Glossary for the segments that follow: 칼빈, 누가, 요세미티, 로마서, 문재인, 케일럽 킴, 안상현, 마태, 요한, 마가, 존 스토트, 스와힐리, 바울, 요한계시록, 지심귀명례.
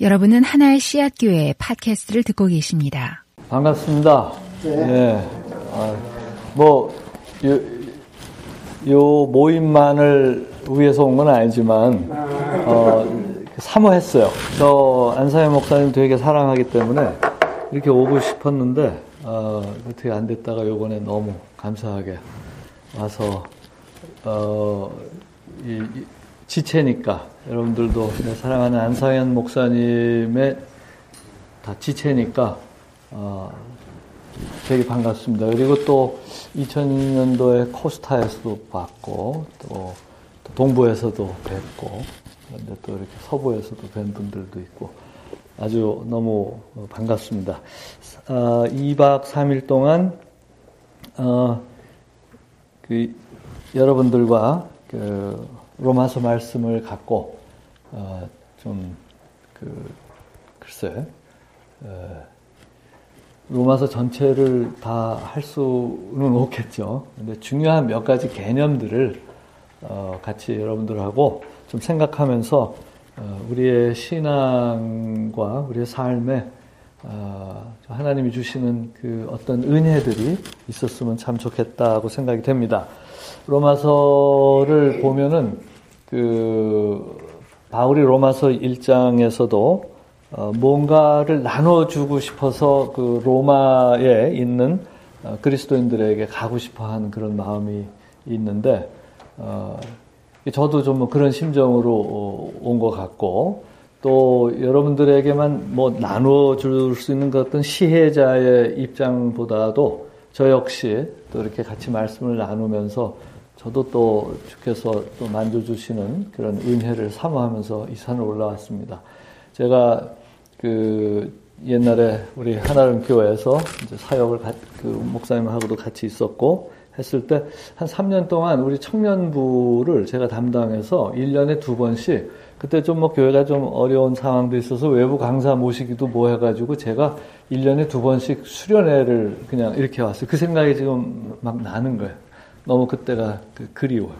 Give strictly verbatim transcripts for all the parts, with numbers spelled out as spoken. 여러분은 하나의 씨앗교회 팟캐스트를 듣고 계십니다. 반갑습니다. 네. 네. 아, 뭐, 요, 요 모임만을 위해서 온 건 아니지만, 어, 사모했어요. 저 안상현 목사님 되게 사랑하기 때문에 이렇게 오고 싶었는데, 어, 어떻게 안 됐다가 요번에 너무 감사하게 와서, 어, 이, 이, 지체니까 여러분들도 내 사랑하는 안상현 목사님의 다 지체니까 어, 되게 반갑습니다. 그리고 또 이천이 년도에 코스타에서도 봤고 또 동부에서도 뵙고 그런데 또 이렇게 서부에서도 뵌 분들도 있고 아주 너무 반갑습니다. 어, 이 박 삼 일 동안 어, 그, 여러분들과 그 로마서 말씀을 갖고 어, 좀 그, 글쎄 어, 로마서 전체를 다 할 수는 없겠죠. 근데 중요한 몇 가지 개념들을 어, 같이 여러분들하고 좀 생각하면서 어, 우리의 신앙과 우리의 삶에 어, 하나님이 주시는 그 어떤 은혜들이 있었으면 참 좋겠다고 생각이 됩니다. 로마서를 보면은 그 바울이 로마서 일 장에서도 어 뭔가를 나눠주고 싶어서 그 로마에 있는 어 그리스도인들에게 가고 싶어하는 그런 마음이 있는데 어 저도 좀 그런 심정으로 온 것 같고 또 여러분들에게만 뭐 나눠줄 수 있는 그 어떤 시혜자의 입장보다도 저 역시 또 이렇게 같이 말씀을 나누면서 저도 또 주께서 또 만져주시는 그런 은혜를 사모하면서 이 산을 올라왔습니다. 제가 그 옛날에 우리 하나름 교회에서 이제 사역을 그 목사님하고도 같이 있었고 했을 때 한 삼 년 동안 우리 청년부를 제가 담당해서 일 년에 두 번씩 그때 좀 뭐 교회가 좀 어려운 상황도 있어서 외부 강사 모시기도 뭐 해가지고 제가 일 년에 두 번씩 수련회를 그냥 이렇게 왔어요. 그 생각이 지금 막 나는 거예요. 너무 그때가 그 그리워요.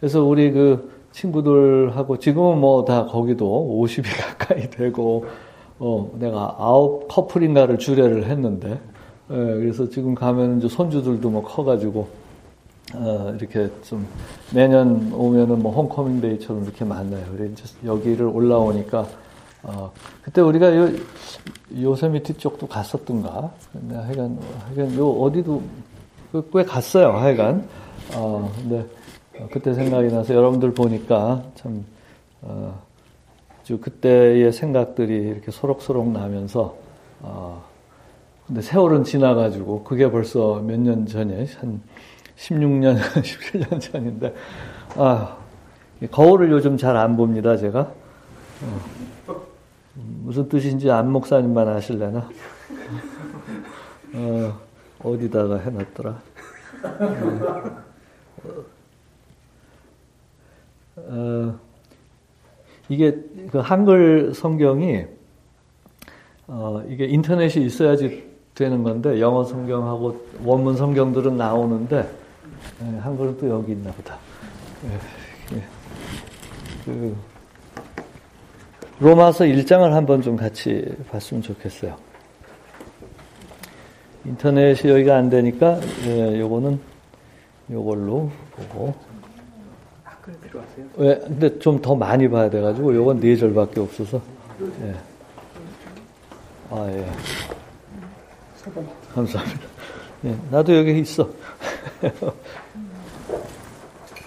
그래서 우리 그 친구들하고 지금은 뭐 다 거기도 오십이 가까이 되고, 어, 내가 아홉 커플인가를 주례를 했는데, 예, 그래서 지금 가면 이제 손주들도 뭐 커가지고, 어, 이렇게 좀 매년 오면은 뭐 홈커밍 데이처럼 이렇게 만나요. 그래서 여기를 올라오니까, 어, 그때 우리가 요, 요세미티 쪽도 갔었던가? 하여간, 하여간 요 어디도 꽤 갔어요. 하여간. 어, 근데 그때 생각이 나서 여러분들 보니까 참, 어, 그때의 생각들이 이렇게 소록소록 나면서, 어, 근데 세월은 지나가지고 그게 벌써 몇 년 전이에요. 한 십육 년, 십칠 년 전인데, 아, 거울을 요즘 잘 안 봅니다, 제가. 어, 무슨 뜻인지 안 목사님만 아실래나? 어, 어디다가 해놨더라? 어, 어, 이게 그 한글 성경이, 어, 이게 인터넷이 있어야지 되는 건데 영어 성경하고 원문 성경들은 나오는데 예, 한글은 또 여기 있나 보다. 예, 예. 그 로마서 일 장을 한번 좀 같이 봤으면 좋겠어요. 인터넷이 여기가 안 되니까 예, 요거는 요걸로 보고. 한글 들어왔어요? 예, 근데 좀 더 많이 봐야 돼가지고 요건 네 절밖에 없어서. 예. 아 예. 감사합니다. 예, 나도 여기 있어.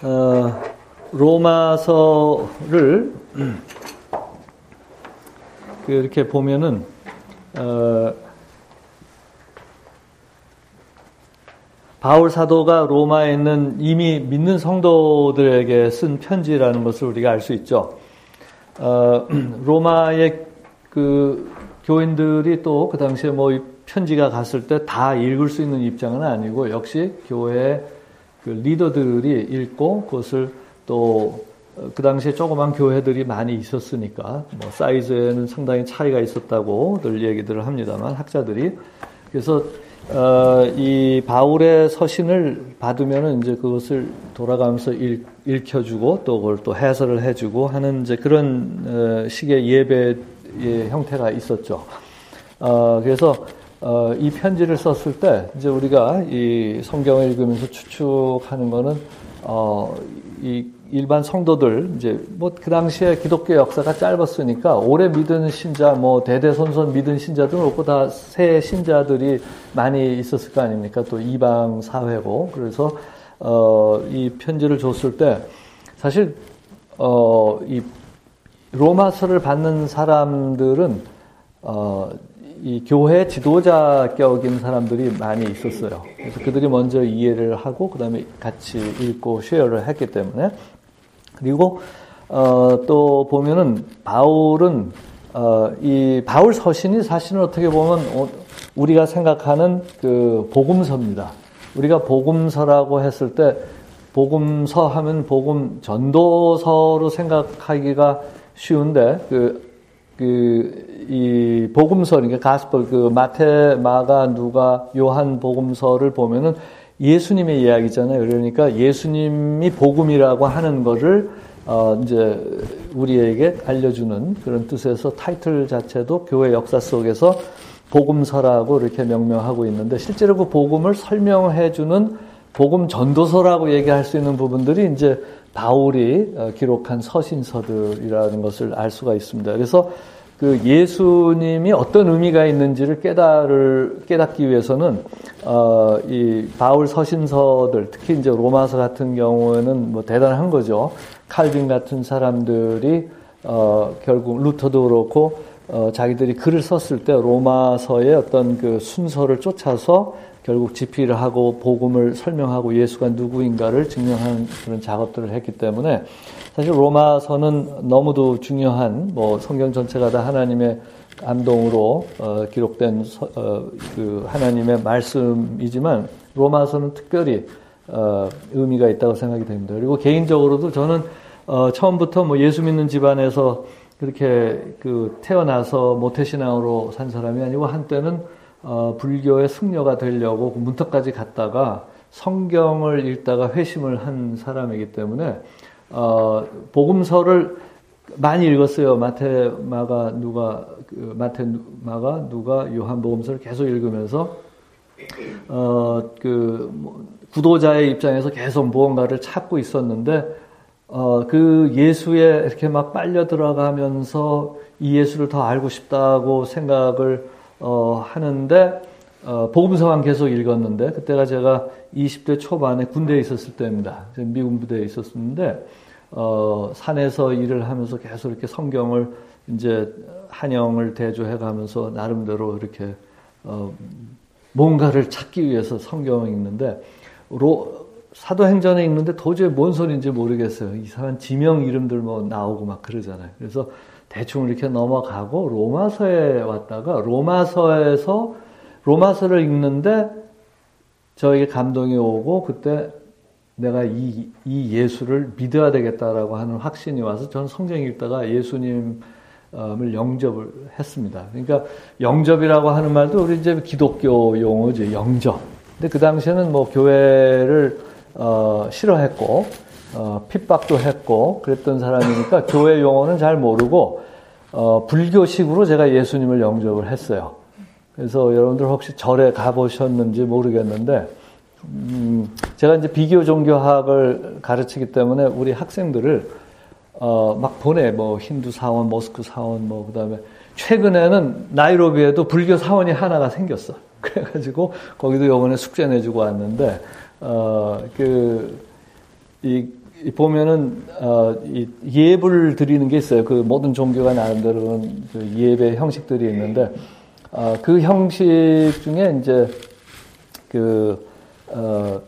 어, 로마서를 이렇게 보면은 어, 바울 사도가 로마에 있는 이미 믿는 성도들에게 쓴 편지라는 것을 우리가 알 수 있죠. 어, 로마의 그 교인들이 또 그 당시에 뭐 편지가 갔을 때 다 읽을 수 있는 입장은 아니고 역시 교회의 그 리더들이 읽고 그것을 또 그 당시에 조그만 교회들이 많이 있었으니까 뭐 사이즈에는 상당히 차이가 있었다고 늘 얘기들을 합니다만 학자들이 그래서 어 이 바울의 서신을 받으면은 이제 그것을 돌아가면서 읽, 읽혀주고 또 그걸 또 해설을 해주고 하는 이제 그런 식의 예배 편지의 형태가 있었죠. 어, 그래서 어, 이 편지를 썼을 때 이제 우리가 이 성경을 읽으면서 추측하는 거는 어, 이 일반 성도들 이제 뭐 그 당시에 기독교 역사가 짧았으니까 오래 믿은 신자 뭐 대대손손 믿은 신자들 없고 다 새 신자들이 많이 있었을 거 아닙니까? 또 이방 사회고 그래서 어, 이 편지를 줬을 때 사실 어, 이 로마서를 받는 사람들은 어, 이 교회 지도자 격인 사람들이 많이 있었어요. 그래서 그들이 먼저 이해를 하고 그 다음에 같이 읽고 쉐어를 했기 때문에 그리고 어, 또 보면은 바울은 어, 이 바울 서신이 사실은 어떻게 보면 우리가 생각하는 그 복음서입니다. 우리가 복음서라고 했을 때 복음서 하면 복음 전도서로 생각하기가 쉬운데 그 그 이 복음서 그러니까 가스펠 그 마태, 마가, 누가, 요한 복음서를 보면은 예수님의 이야기잖아요. 그러니까 예수님이 복음이라고 하는 거를 어 이제 우리에게 알려주는 그런 뜻에서 타이틀 자체도 교회 역사 속에서 복음서라고 이렇게 명명하고 있는데 실제로 그 복음을 설명해주는 복음 전도서라고 얘기할 수 있는 부분들이 이제 바울이 기록한 서신서들이라는 것을 알 수가 있습니다. 그래서 그 예수님이 어떤 의미가 있는지를 깨달을, 깨닫기 위해서는, 어, 이 바울 서신서들, 특히 이제 로마서 같은 경우에는 뭐 대단한 거죠. 칼빈 같은 사람들이, 어, 결국 루터도 그렇고, 어, 자기들이 글을 썼을 때 로마서의 어떤 그 순서를 쫓아서 결국 집필을 하고 복음을 설명하고 예수가 누구인가를 증명하는 그런 작업들을 했기 때문에 사실 로마서는 너무도 중요한 뭐 성경 전체가 다 하나님의 감동으로 어, 기록된 서, 어, 그 하나님의 말씀이지만 로마서는 특별히 어, 의미가 있다고 생각이 됩니다. 그리고 개인적으로도 저는 어, 처음부터 뭐 예수 믿는 집안에서 그렇게 그 태어나서 모태신앙으로 산 사람이 아니고 한때는 어, 불교의 승려가 되려고 그 문턱까지 갔다가 성경을 읽다가 회심을 한 사람이기 때문에 어, 복음서를 많이 읽었어요. 마태, 마가, 누가, 그, 마태, 마가, 누가, 요한 복음서를 계속 읽으면서 어, 그 뭐, 구도자의 입장에서 계속 무언가를 찾고 있었는데 어, 그 예수에 이렇게 막 빨려 들어가면서 이 예수를 더 알고 싶다고 생각을 어, 하는데, 어, 복음서만 계속 읽었는데, 그때가 제가 이십 대 초반에 군대에 있었을 때입니다. 미군 부대에 있었는데, 어, 산에서 일을 하면서 계속 이렇게 성경을 이제 한영을 대조해 가면서 나름대로 이렇게, 어, 뭔가를 찾기 위해서 성경을 읽는데, 로, 사도행전에 읽는데 도저히 뭔 소리인지 모르겠어요. 이상한 지명 이름들 뭐 나오고 막 그러잖아요. 그래서, 대충 이렇게 넘어가고 로마서에 왔다가 로마서에서 로마서를 읽는데 저에게 감동이 오고 그때 내가 이, 이 예수를 믿어야 되겠다라고 하는 확신이 와서 저는 성경 읽다가 예수님을 영접을 했습니다. 그러니까 영접이라고 하는 말도 우리 이제 기독교 용어지 영접. 근데 그 당시에는 뭐 교회를 어, 싫어했고 어, 핍박도 했고 그랬던 사람이니까 교회 용어는 잘 모르고 어, 불교식으로 제가 예수님을 영접을 했어요. 그래서 여러분들 혹시 절에 가보셨는지 모르겠는데 음, 제가 이제 비교 종교학을 가르치기 때문에 우리 학생들을 어, 막 보내 뭐 힌두 사원, 모스크 사원 뭐 그다음에 최근에는 나이로비에도 불교 사원이 하나가 생겼어. 그래가지고 거기도 요번에 숙제 내주고 왔는데 어, 그 이 보면은 어, 이 예불 드리는 게 있어요. 그 모든 종교가 나름대로 그 예배 형식들이 있는데 어, 그 형식 중에 이제 그 어,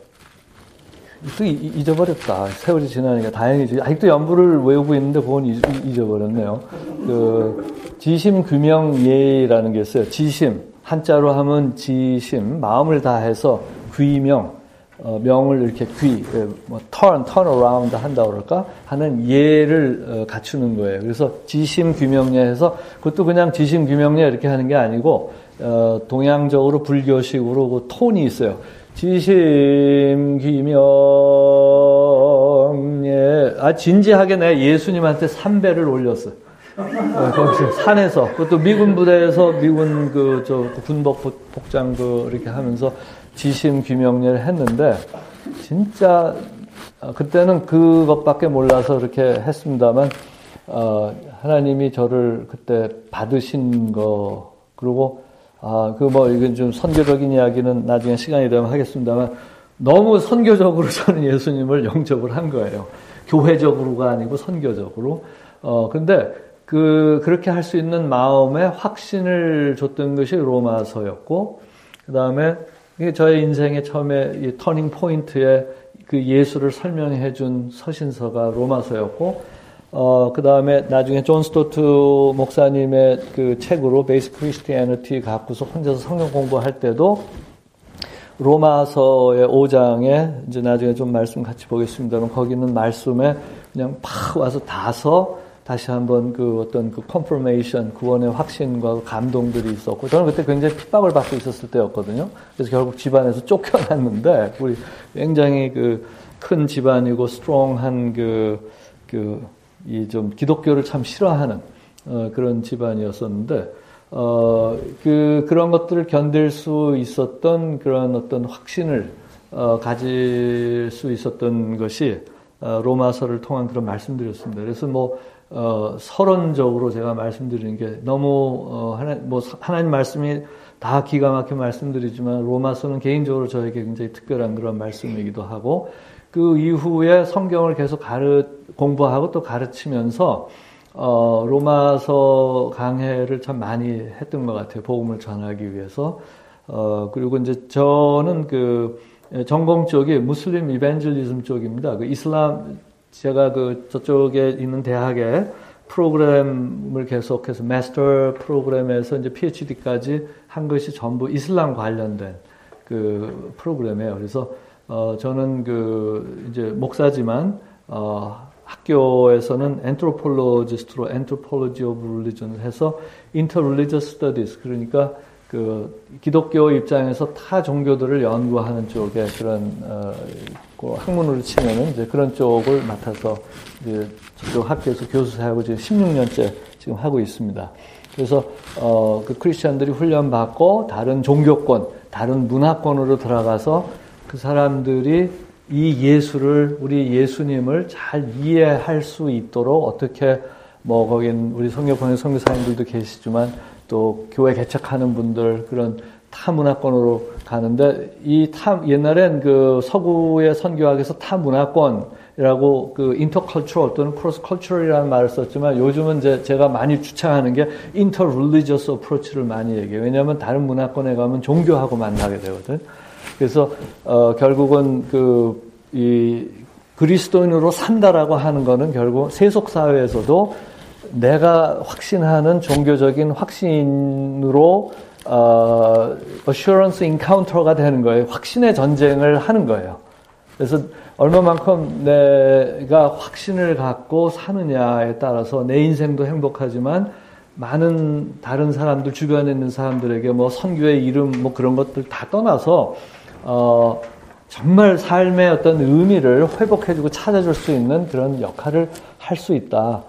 또 잊어버렸다. 세월이 지나니까 다행이지. 아직도 연불을 외우고 있는데 그건 잊어버렸네요. 그 지심 규명 예라는 게 있어요. 지심 한자로 하면 지심 마음을 다해서 귀명 어, 명을 이렇게 귀, 뭐, turn, turn around 한다고 그럴까? 하는 예를 어, 갖추는 거예요. 그래서 지심 규명례 해서 그것도 그냥 지심 규명례 이렇게 하는 게 아니고, 어, 동양적으로 불교식으로 그 톤이 있어요. 지심 규명례. 아, 진지하게 내가 예수님한테 삼배를 올렸어. 거기서 산에서, 그것도 미군 부대에서 미군 그 저 군복 복장 그 이렇게 하면서 지심 귀명례를 했는데, 진짜 그때는 그것밖에 몰라서 그렇게 했습니다만, 어, 하나님이 저를 그때 받으신 거, 그리고 아, 그 뭐 이건 좀 선교적인 이야기는 나중에 시간이 되면 하겠습니다만, 너무 선교적으로 저는 예수님을 영접을 한 거예요. 교회적으로가 아니고 선교적으로. 어, 근데 그, 그렇게 할 수 있는 마음에 확신을 줬던 것이 로마서였고, 그 다음에 이게 저의 인생의 처음에 이 터닝 포인트에 그 예수를 설명해 준 서신서가 로마서였고, 어, 그 다음에 나중에 존 스토트 목사님의 그 책으로 베이스 크리스티애니티 갖고서 혼자서 성경 공부할 때도 로마서의 오 장에 이제 나중에 좀 말씀 같이 보겠습니다. 그럼 거기는 말씀에 그냥 팍 와서 닿아서 다시 한번 그 어떤 그 컨퍼메이션, 구원의 확신과 감동들이 있었고, 저는 그때 굉장히 핍박을 받고 있었을 때였거든요. 그래서 결국 집안에서 쫓겨났는데, 우리 굉장히 그 큰 집안이고 스트롱한 그, 그, 이 좀 기독교를 참 싫어하는 어, 그런 집안이었었는데, 어, 그, 그런 것들을 견딜 수 있었던 그런 어떤 확신을, 어, 가질 수 있었던 것이, 어, 로마서를 통한 그런 말씀드렸습니다. 그래서 뭐, 어, 서론적으로 제가 말씀드리는 게 너무, 어, 하나님, 뭐, 하나님 말씀이 다 기가 막히게 말씀드리지만, 로마서는 개인적으로 저에게 굉장히 특별한 그런 말씀이기도 하고, 그 이후에 성경을 계속 가르, 공부하고 또 가르치면서, 어, 로마서 강해를 참 많이 했던 것 같아요. 복음을 전하기 위해서. 어, 그리고 이제 저는 그 전공 쪽이 무슬림 이벤젤리즘 쪽입니다. 그 이슬람, 제가 그 저쪽에 있는 대학에 프로그램을 계속해서 마스터 프로그램에서 이제 피에이치디까지 한 것이 전부 이슬람 관련된 그 프로그램이에요. 그래서, 어, 저는 그 이제 목사지만, 어, 학교에서는 anthropologist로 anthropology of religion 해서 interreligious studies, 그러니까 그 기독교 입장에서 타 종교들을 연구하는 쪽에 그런 어, 그 학문으로 치면은 이제 그런 쪽을 맡아서 이제 저쪽 학교에서 교수하고 지금 십육 년째 지금 하고 있습니다. 그래서 어, 그 크리스천들이 훈련받고 다른 종교권, 다른 문화권으로 들어가서 그 사람들이 이 예수를, 우리 예수님을 잘 이해할 수 있도록 어떻게, 뭐, 거긴 우리 성교권의 성교사님들도 계시지만, 또 교회 개척하는 분들, 그런 타문화권으로 가는데, 이 타, 옛날엔 그 서구의 선교학에서 타문화권이라고 그 인터컬처럴 또는 크로스컬처럴이라는 말을 썼지만, 요즘은 이제 제가 많이 주창하는 게 인터릴리저스 어프로치를 많이 얘기해요. 왜냐하면 다른 문화권에 가면 종교하고 만나게 되거든. 그래서 어, 결국은 그 이 그리스도인으로 산다라고 하는 거는 결국 세속 사회에서도 내가 확신하는 종교적인 확신으로 어, assurance encounter가 되는 거예요. 확신의 전쟁을 하는 거예요. 그래서 얼마만큼 내가 확신을 갖고 사느냐에 따라서 내 인생도 행복하지만, 많은 다른 사람들, 주변에 있는 사람들에게 뭐 선교의 이름 뭐 그런 것들 다 떠나서, 어, 정말 삶의 어떤 의미를 회복해주고 찾아줄 수 있는 그런 역할을 할 수 있다.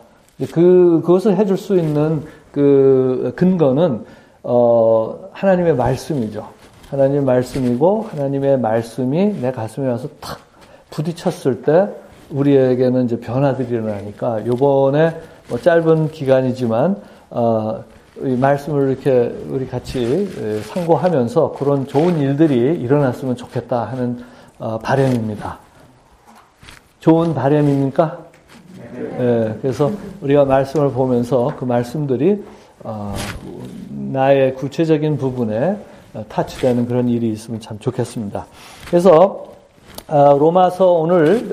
그, 그것을 해줄 수 있는 그 근거는, 어, 하나님의 말씀이죠. 하나님의 말씀이고, 하나님의 말씀이 내 가슴에 와서 탁 부딪혔을 때 우리에게는 이제 변화들이 일어나니까, 요번에 뭐 짧은 기간이지만, 어, 이 말씀을 이렇게 우리 같이 상고하면서 그런 좋은 일들이 일어났으면 좋겠다 하는 바람입니다. 좋은 바람입니까? 네. 네. 그래서 우리가 말씀을 보면서 그 말씀들이 나의 구체적인 부분에 터치되는 그런 일이 있으면 참 좋겠습니다. 그래서 로마서 오늘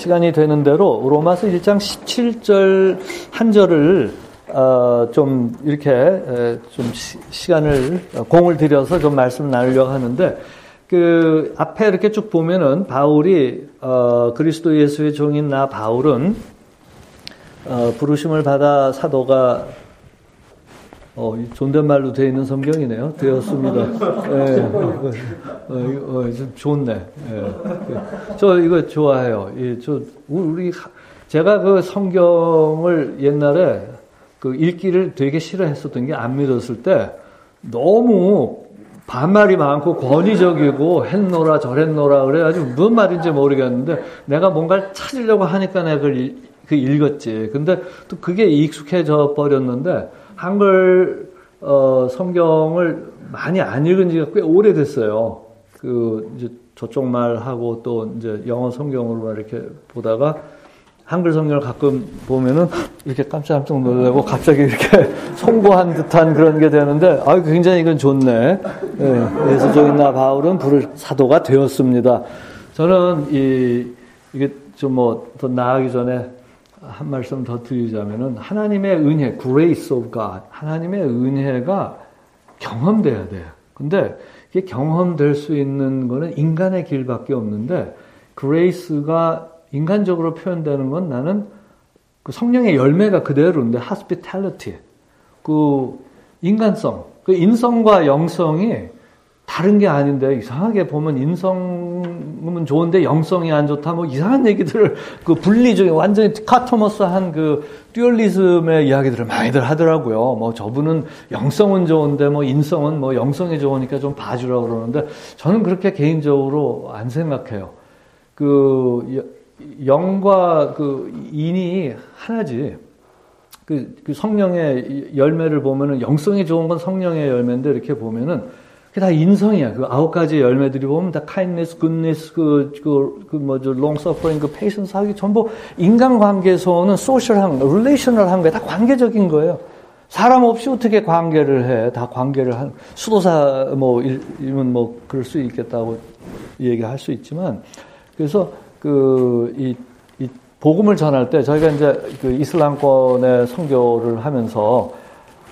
시간이 되는 대로 로마서 일 장 십칠 절 한 절을 어, 좀, 이렇게, 에, 좀, 시, 시간을, 어, 공을 들여서 좀 말씀을 나누려고 하는데, 그, 앞에 이렇게 쭉 보면은, 바울이, 어, 그리스도 예수의 종인 나 바울은, 어, 부르심을 받아 사도가, 어, 존댓말로 되어 있는 성경이네요. 되었습니다. 예. 어, 이거, 어, 좀 좋네. 예. 저 이거 좋아해요. 예, 저, 우리, 제가 그 성경을 옛날에, 그 읽기를 되게 싫어했었던 게 안 믿었을 때 너무 반말이 많고 권위적이고 했노라 저랬노라 그래가지고 무슨 말인지 모르겠는데 내가 뭔가를 찾으려고 하니까 내가 그걸 그 읽었지. 근데 또 그게 익숙해져 버렸는데 한글 어, 성경을 많이 안 읽은 지가 꽤 오래됐어요. 그 이제 저쪽 말하고 또 이제 영어 성경으로만 이렇게 보다가 한글 성경을 가끔 보면은 이렇게 깜짝깜짝 놀라고 갑자기 이렇게 송구한 듯한 그런 게 되는데 아 굉장히 이건 좋네. 예, 예수적인 나 바울은 부를 사도가 되었습니다. 저는 이 이게 좀 뭐 더 나아가기 전에 한 말씀 더 드리자면은 하나님의 은혜, grace of God, 하나님의 은혜가 경험돼야 돼요. 근데 이게 경험될 수 있는 거는 인간의 길밖에 없는데 grace가 인간적으로 표현되는 건 나는 그 성령의 열매가 그대로인데 hospitality, 그 인간성, 그 인성과 영성이 다른 게 아닌데 이상하게 보면 인성은 좋은데 영성이 안 좋다 뭐 이상한 얘기들을 그 분리적인 완전히 디카토머스한 그 듀얼리즘의 이야기들을 많이들 하더라고요. 뭐 저분은 영성은 좋은데 뭐 인성은 뭐 영성이 좋으니까 좀 봐주라고 그러는데 저는 그렇게 개인적으로 안 생각해요. 그 영과 그 인이 하나지. 그, 그 성령의 열매를 보면은 영성이 좋은 건 성령의 열매인데 이렇게 보면은 그게 다 인성이야. 그 아홉 가지 열매들이 보면 다 kindness, goodness, 그, 그, 그, 뭐, 저, long suffering, 그, patience 하기 전부 인간관계에서 오는 소셜한, relational한 거야. 다 관계적인 거예요. 사람 없이 어떻게 관계를 해. 다 관계를 한, 수도사, 뭐, 이면 뭐, 그럴 수 있겠다고 얘기할 수 있지만, 그래서 그, 이, 이, 복음을 전할 때 저희가 이제 그 이슬람권의 선교를 하면서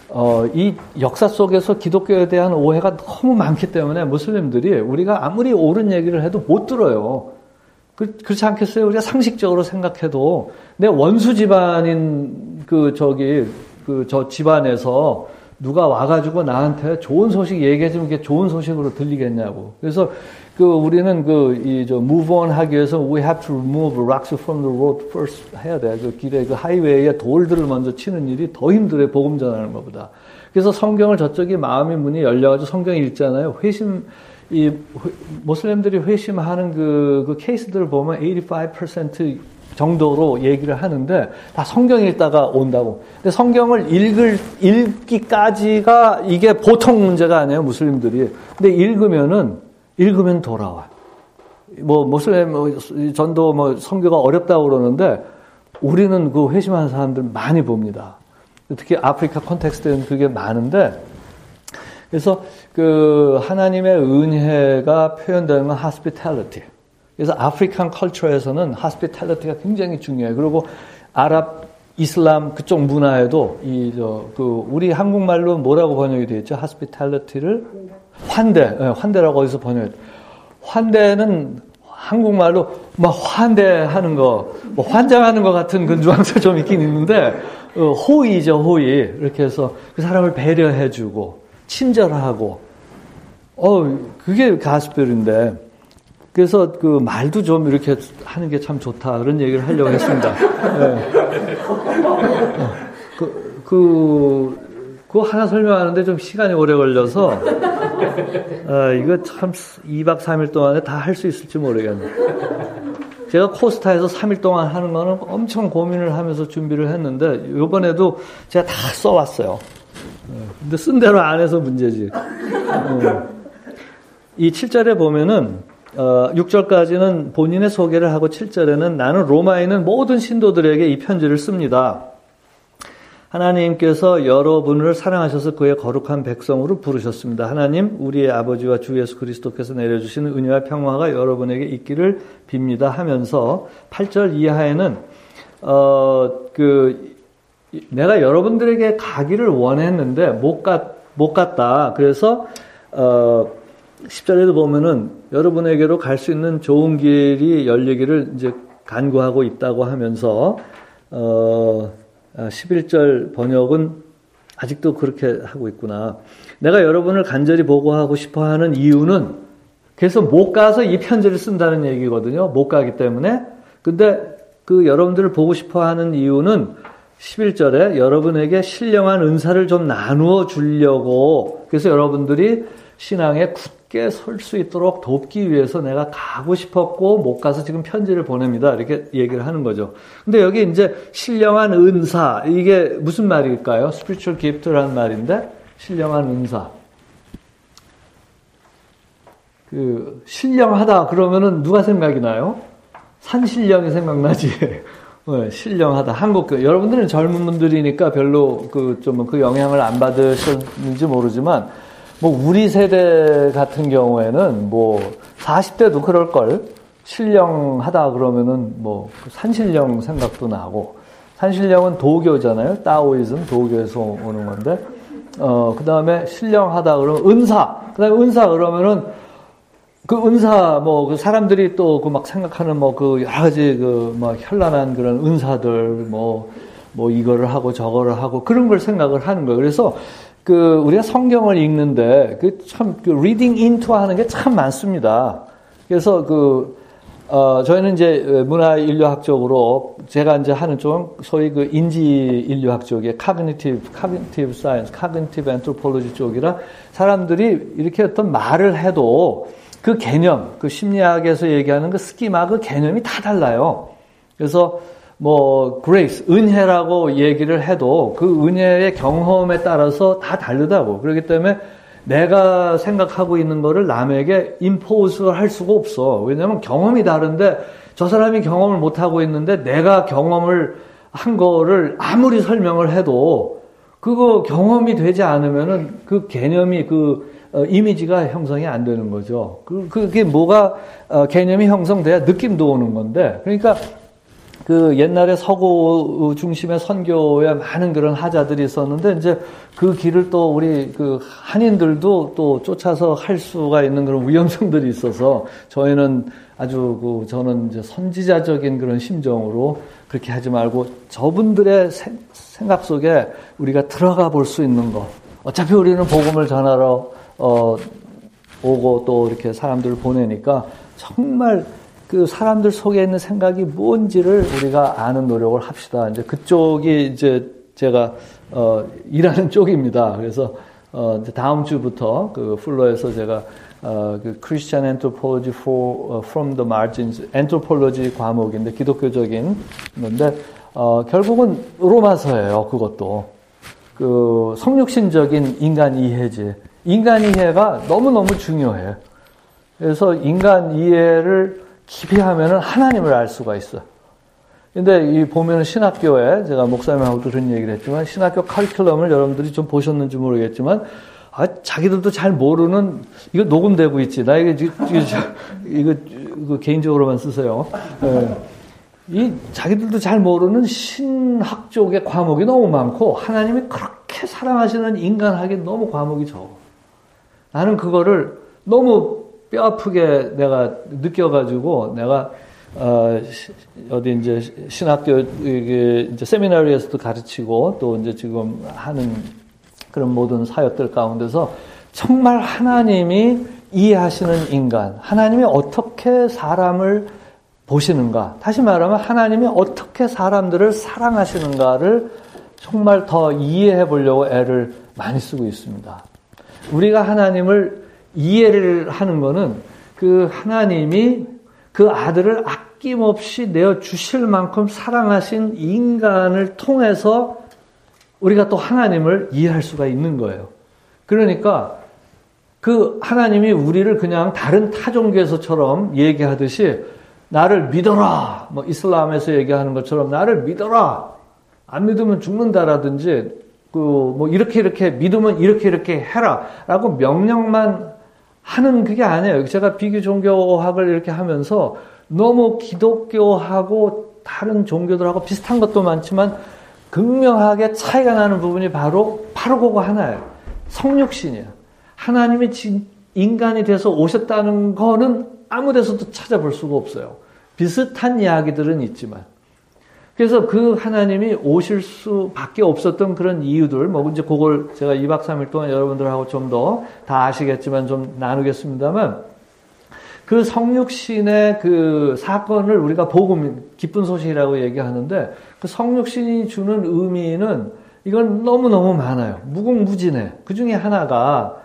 어, 이 역사 속에서 기독교에 대한 오해가 너무 많기 때문에 무슬림들이 우리가 아무리 옳은 얘기를 해도 못 들어요. 그, 그렇지 않겠어요? 우리가 상식적으로 생각해도 내 원수 집안인 그 저기 그 저 집안에서 누가 와가지고 나한테 좋은 소식 얘기해주면 그게 좋은 소식으로 들리겠냐고. 그래서 그 우리는 그 이 저 move on 하기 위해서 we have to remove rocks from the road first 해야 돼. 그 길에 그 하이웨이에 돌들을 먼저 치는 일이 더 힘들어요. 복음 전하는 것보다. 그래서 성경을 저쪽이 마음의 문이 열려가지고 성경 읽잖아요. 회심 이 모슬렘들이 회심하는 그 그 케이스들을 보면 eighty-five percent 정도로 얘기를 하는데 다 성경 읽다가 온다고. 근데 성경을 읽을 읽기까지가 이게 보통 문제가 아니에요, 무슬림들이. 근데 읽으면은 읽으면 돌아와. 뭐 무슬림 뭐, 전도 뭐 선교가 어렵다고 그러는데 우리는 그 회심하는 사람들 많이 봅니다. 특히 아프리카 콘텍스트에는 그게 많은데 그래서 그 하나님의 은혜가 표현되는 건 hospitality. 그래서 아프리칸 컬처에서는 hospitality가 굉장히 중요해요. 그리고 아랍, 이슬람 그쪽 문화에도 이 저 그 우리 한국말로 뭐라고 번역이 되어 있죠? hospitality를 환대, 예, 환대라고 어디서 번역해. 환대는 한국말로 막 환대하는 거, 뭐 환장하는 것 같은 그 뉘앙스가 좀 있긴 있는데 어, 호의죠, 호의. 이렇게 해서 그 사람을 배려해주고 친절하고, 어 그게 가스별인데. 그래서 그 말도 좀 이렇게 하는 게 참 좋다 그런 얘기를 하려고 했습니다. 네. 그, 그, 그거 하나 설명하는데 좀 시간이 오래 걸려서 아, 이거 참 이박 삼일 동안에 다 할 수 있을지 모르겠네요. 제가 코스타에서 삼일 동안 하는 거는 엄청 고민을 하면서 준비를 했는데 이번에도 제가 다 써왔어요. 근데 쓴 대로 안 해서 문제지. 이 칠 절에 보면은 어, 육 절까지는 본인의 소개를 하고 칠 절에는 나는 로마에 있는 모든 신도들에게 이 편지를 씁니다. 하나님께서 여러분을 사랑하셔서 그의 거룩한 백성으로 부르셨습니다. 하나님, 우리의 아버지와 주 예수 그리스도께서 내려주시는 은혜와 평화가 여러분에게 있기를 빕니다 하면서 팔 절 이하에는 어, 그 내가 여러분들에게 가기를 원했는데 못, 가, 못 갔다. 그래서 어, 십 절에도 보면은 여러분에게로 갈 수 있는 좋은 길이 열리기를 이제 간구하고 있다고 하면서, 어, 십일 절 번역은 아직도 그렇게 하고 있구나. 내가 여러분을 간절히 보고하고 싶어 하는 이유는 그래서 못 가서 이 편지를 쓴다는 얘기거든요. 못 가기 때문에. 근데 그 여러분들을 보고 싶어 하는 이유는 십일 절에 여러분에게 신령한 은사를 좀 나누어 주려고, 그래서 여러분들이 신앙에 굳게 설 수 있도록 돕기 위해서 내가 가고 싶었고 못 가서 지금 편지를 보냅니다. 이렇게 얘기를 하는 거죠. 근데 여기 이제 신령한 은사, 이게 무슨 말일까요? spiritual gift라는 말인데, 신령한 은사. 그 신령하다 그러면은 누가 생각이 나요? 산신령이 생각나지. 네, 신령하다. 한국 여러분들은 젊은 분들이니까 별로 그 좀 그 영향을 안 받으셨는지 모르지만, 뭐 우리 세대 같은 경우에는 뭐 사십 대도 그럴 걸, 신령하다 그러면은 뭐 산신령 생각도 나고, 산신령은 도교잖아요. 다오이즘, 도교에서 오는 건데, 어 그다음에 신령하다 그러면 은사, 그다음에 은사 그러면은 그 은사, 뭐, 그 사람들이 또 그 막 생각하는 뭐 그 여러 가지 그 막 현란한 그런 은사들, 뭐, 뭐 이거를 하고 저거를 하고 그런 걸 생각을 하는 거예요. 그래서 그 우리가 성경을 읽는데 그 참 그 리딩 인투 하는 게 참 많습니다. 그래서 그, 어, 저희는 이제 문화 인류학 쪽으로 제가 이제 하는 쪽은 소위 그 인지 인류학 쪽에 cognitive, cognitive science, cognitive anthropology 쪽이라, 사람들이 이렇게 어떤 말을 해도 그 개념, 그 심리학에서 얘기하는 그 스키마, 그 개념이 다 달라요. 그래서 뭐 grace, 은혜라고 얘기를 해도 그 은혜의 경험에 따라서 다 다르다고. 그렇기 때문에 내가 생각하고 있는 거를 남에게 임포즈할 수가 없어. 왜냐하면 경험이 다른데, 저 사람이 경험을 못하고 있는데 내가 경험을 한 거를 아무리 설명을 해도 그거 경험이 되지 않으면은 그 개념이, 그 어, 이미지가 형성이 안 되는 거죠. 그, 그게 뭐가, 어, 개념이 형성돼야 느낌도 오는 건데. 그러니까, 그 옛날에 서구 중심의 선교에 많은 그런 하자들이 있었는데, 이제 그 길을 또 우리 그 한인들도 또 쫓아서 할 수가 있는 그런 위험성들이 있어서, 저희는 아주 그, 저는 이제 선지자적인 그런 심정으로 그렇게 하지 말고, 저분들의 세, 생각 속에 우리가 들어가 볼 수 있는 거. 어차피 우리는 복음을 전하러 어, 오고 또 이렇게 사람들을 보내니까 정말 그 사람들 속에 있는 생각이 뭔지를 우리가 아는 노력을 합시다. 이제 그쪽이 이제 제가, 어, 일하는 쪽입니다. 그래서, 어, 이제 다음 주부터 그 플로에서 제가, 어, 그 Christian Anthropology for, uh, from the Margins, Anthropology 과목인데, 기독교적인 건데, 어, 결국은 로마서예요. 그것도. 그 성육신적인 인간 이해지. 인간 이해가 너무너무 중요해. 그래서 인간 이해를 깊이 하면은 하나님을 알 수가 있어. 근데 이 보면은 신학교에, 제가 목사님하고도 그런 얘기를 했지만, 신학교 커리큘럼을 여러분들이 좀 보셨는지 모르겠지만, 아, 자기들도 잘 모르는, 이거 녹음되고 있지. 나 이거, 이거, 이거, 이거 개인적으로만 쓰세요. 네. 이 자기들도 잘 모르는 신학 쪽의 과목이 너무 많고, 하나님이 그렇게 사랑하시는 인간학이 너무 과목이 적어. 나는 그거를 너무 뼈아프게 내가 느껴가지고, 내가 어, 어디 이제 신학교 이게 이제 세미나리에서도 가르치고 또 이제 지금 하는 그런 모든 사역들 가운데서, 정말 하나님이 이해하시는 인간, 하나님이 어떻게 사람을 보시는가, 다시 말하면 하나님이 어떻게 사람들을 사랑하시는가를 정말 더 이해해 보려고 애를 많이 쓰고 있습니다. 우리가 하나님을 이해를 하는 거는, 그 하나님이 그 아들을 아낌없이 내어 주실 만큼 사랑하신 인간을 통해서 우리가 또 하나님을 이해할 수가 있는 거예요. 그러니까 그 하나님이 우리를 그냥 다른 타종교에서처럼 얘기하듯이, 나를 믿어라, 뭐 이슬람에서 얘기하는 것처럼 나를 믿어라, 안 믿으면 죽는다라든지, 그 뭐 이렇게 이렇게 믿으면 이렇게 이렇게 해라라고 명령만 하는 그게 아니에요. 제가 비교 종교학을 이렇게 하면서 너무 기독교하고 다른 종교들하고 비슷한 것도 많지만 극명하게 차이가 나는 부분이 바로 바로 그거 하나예요. 성육신이에요. 하나님이 진, 인간이 돼서 오셨다는 거는 아무 데서도 찾아볼 수가 없어요. 비슷한 이야기들은 있지만. 그래서 그 하나님이 오실 수밖에 없었던 그런 이유들, 뭐 이제 그걸 제가 이 박 삼 일 동안 여러분들하고 좀 더 다 아시겠지만 좀 나누겠습니다만, 그 성육신의 그 사건을 우리가 복음, 기쁜 소식이라고 얘기하는데, 그 성육신이 주는 의미는 이건 너무너무 많아요. 무궁무진해. 그 중에 하나가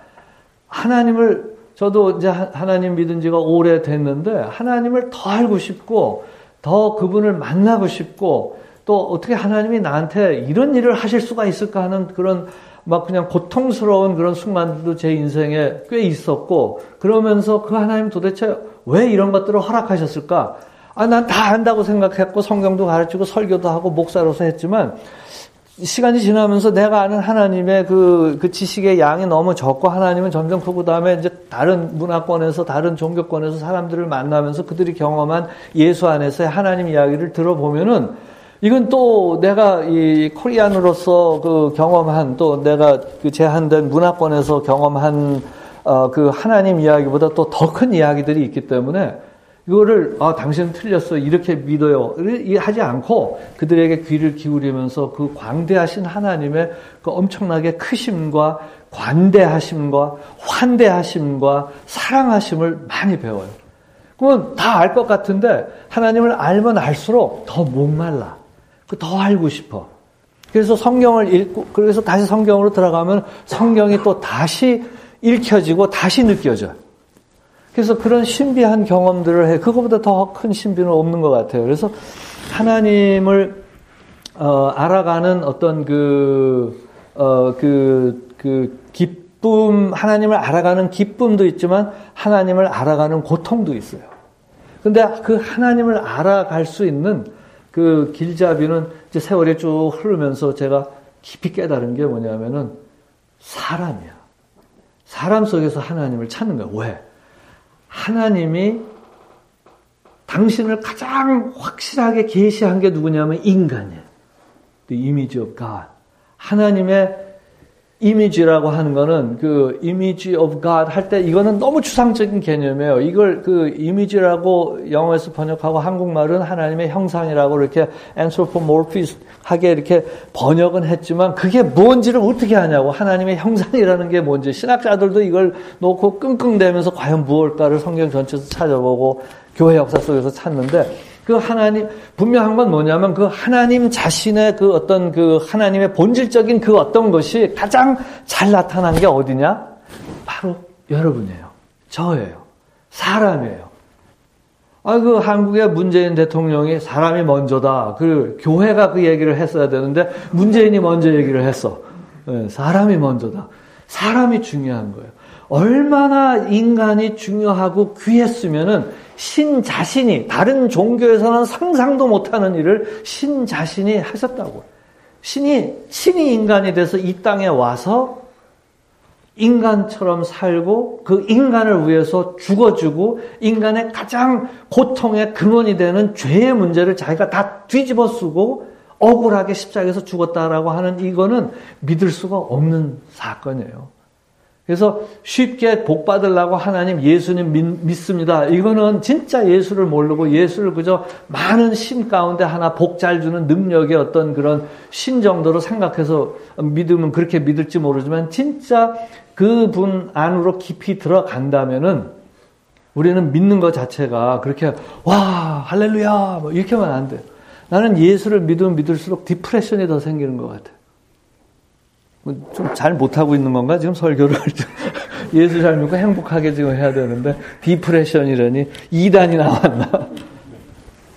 하나님을, 저도 이제 하나님 믿은 지가 오래됐는데 하나님을 더 알고 싶고 더 그분을 만나고 싶고 또 어떻게 하나님이 나한테 이런 일을 하실 수가 있을까 하는 그런 막 그냥 고통스러운 그런 순간들도 제 인생에 꽤 있었고, 그러면서 그 하나님 도대체 왜 이런 것들을 허락하셨을까? 아, 난 다 안다고 생각했고 성경도 가르치고 설교도 하고 목사로서 했지만 시간이 지나면서 내가 아는 하나님의 그, 그 지식의 양이 너무 적고 하나님은 점점 크고 그다음에 이제 다른 문화권에서 다른 종교권에서 사람들을 만나면서 그들이 경험한 예수 안에서의 하나님 이야기를 들어보면은 이건 또 내가 이 코리안으로서 그 경험한 또 내가 그 제한된 문화권에서 경험한 어, 그 하나님 이야기보다 또 더 큰 이야기들이 있기 때문에 이거를 아 당신은 틀렸어 이렇게 믿어요 하지 않고 그들에게 귀를 기울이면서 그 광대하신 하나님의 그 엄청나게 크심과 관대하심과 환대하심과 사랑하심을 많이 배워요. 그건 다 알 것 같은데 하나님을 알면 알수록 더 목말라. 더 알고 싶어. 그래서 성경을 읽고 그래서 다시 성경으로 들어가면 성경이 또 다시 읽혀지고 다시 느껴져. 그래서 그런 신비한 경험들을 해. 그거보다 더 큰 신비는 없는 것 같아요. 그래서 하나님을 어, 알아가는 어떤 그, 어, 그, 그 기쁨, 하나님을 알아가는 기쁨도 있지만 하나님을 알아가는 고통도 있어요. 근데 그 하나님을 알아갈 수 있는 그 길잡이는 이제 세월이 쭉 흐르면서 제가 깊이 깨달은 게 뭐냐면은 사람이야. 사람 속에서 하나님을 찾는 거야. 왜? 하나님이 당신을 가장 확실하게 계시한 게 누구냐면 인간이에요. The image of God. 하나님의 이미지라고 하는 거는 그 image of God 할 때 이거는 너무 추상적인 개념이에요. 이걸 그 이미지라고 영어에서 번역하고 한국말은 하나님의 형상이라고 이렇게 anthropomorphic하게 이렇게 번역은 했지만 그게 뭔지를 어떻게 하냐고 하나님의 형상이라는 게 뭔지 신학자들도 이걸 놓고 끙끙대면서 과연 무엇일까를 성경 전체에서 찾아보고 교회 역사 속에서 찾는데 그 하나님, 분명한 건 뭐냐면 그 하나님 자신의 그 어떤 그 하나님의 본질적인 그 어떤 것이 가장 잘 나타난 게 어디냐? 바로 여러분이에요. 저예요. 사람이에요. 아, 그 한국의 문재인 대통령이 사람이 먼저다. 그 교회가 그 얘기를 했어야 되는데 문재인이 먼저 얘기를 했어. 네, 사람이 먼저다. 사람이 중요한 거예요. 얼마나 인간이 중요하고 귀했으면은 신 자신이 다른 종교에서는 상상도 못하는 일을 신 자신이 하셨다고. 신이 신이 인간이 돼서 이 땅에 와서 인간처럼 살고 그 인간을 위해서 죽어주고 인간의 가장 고통의 근원이 되는 죄의 문제를 자기가 다 뒤집어 쓰고 억울하게 십자가에서 죽었다라고 하는 이거는 믿을 수가 없는 사건이에요. 그래서 쉽게 복 받으려고 하나님 예수님 믿, 믿습니다. 이거는 진짜 예수를 모르고 예수를 그저 많은 신 가운데 하나 복 잘 주는 능력의 어떤 그런 신 정도로 생각해서 믿으면 그렇게 믿을지 모르지만 진짜 그분 안으로 깊이 들어간다면은 우리는 믿는 것 자체가 그렇게 와 할렐루야 뭐 이렇게만 안 돼요. 나는 예수를 믿으면 믿을수록 디프레션이 더 생기는 것 같아요. 좀 잘 못하고 있는 건가? 지금 설교를. 예수 잘 믿고 행복하게 지금 해야 되는데, 디프레션이라니, 이 단이 나왔나?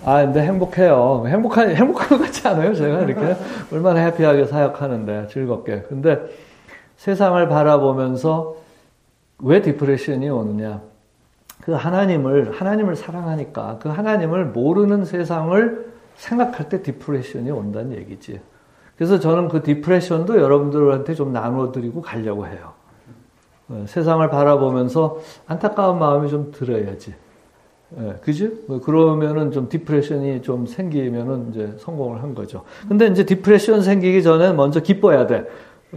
아, 근데 행복해요. 행복한, 행복한 것 같지 않아요? 제가 이렇게? 얼마나 해피하게 사역하는데, 즐겁게. 근데 세상을 바라보면서 왜 디프레션이 오느냐? 그 하나님을, 하나님을 사랑하니까, 그 하나님을 모르는 세상을 생각할 때 디프레션이 온다는 얘기지. 그래서 저는 그 디프레션도 여러분들한테 좀 나눠드리고 가려고 해요. 세상을 바라보면서 안타까운 마음이 좀 들어야지. 예, 그죠? 그러면은 좀 디프레션이 좀 생기면은 이제 성공을 한 거죠. 근데 이제 디프레션 생기기 전에 먼저 기뻐야 돼.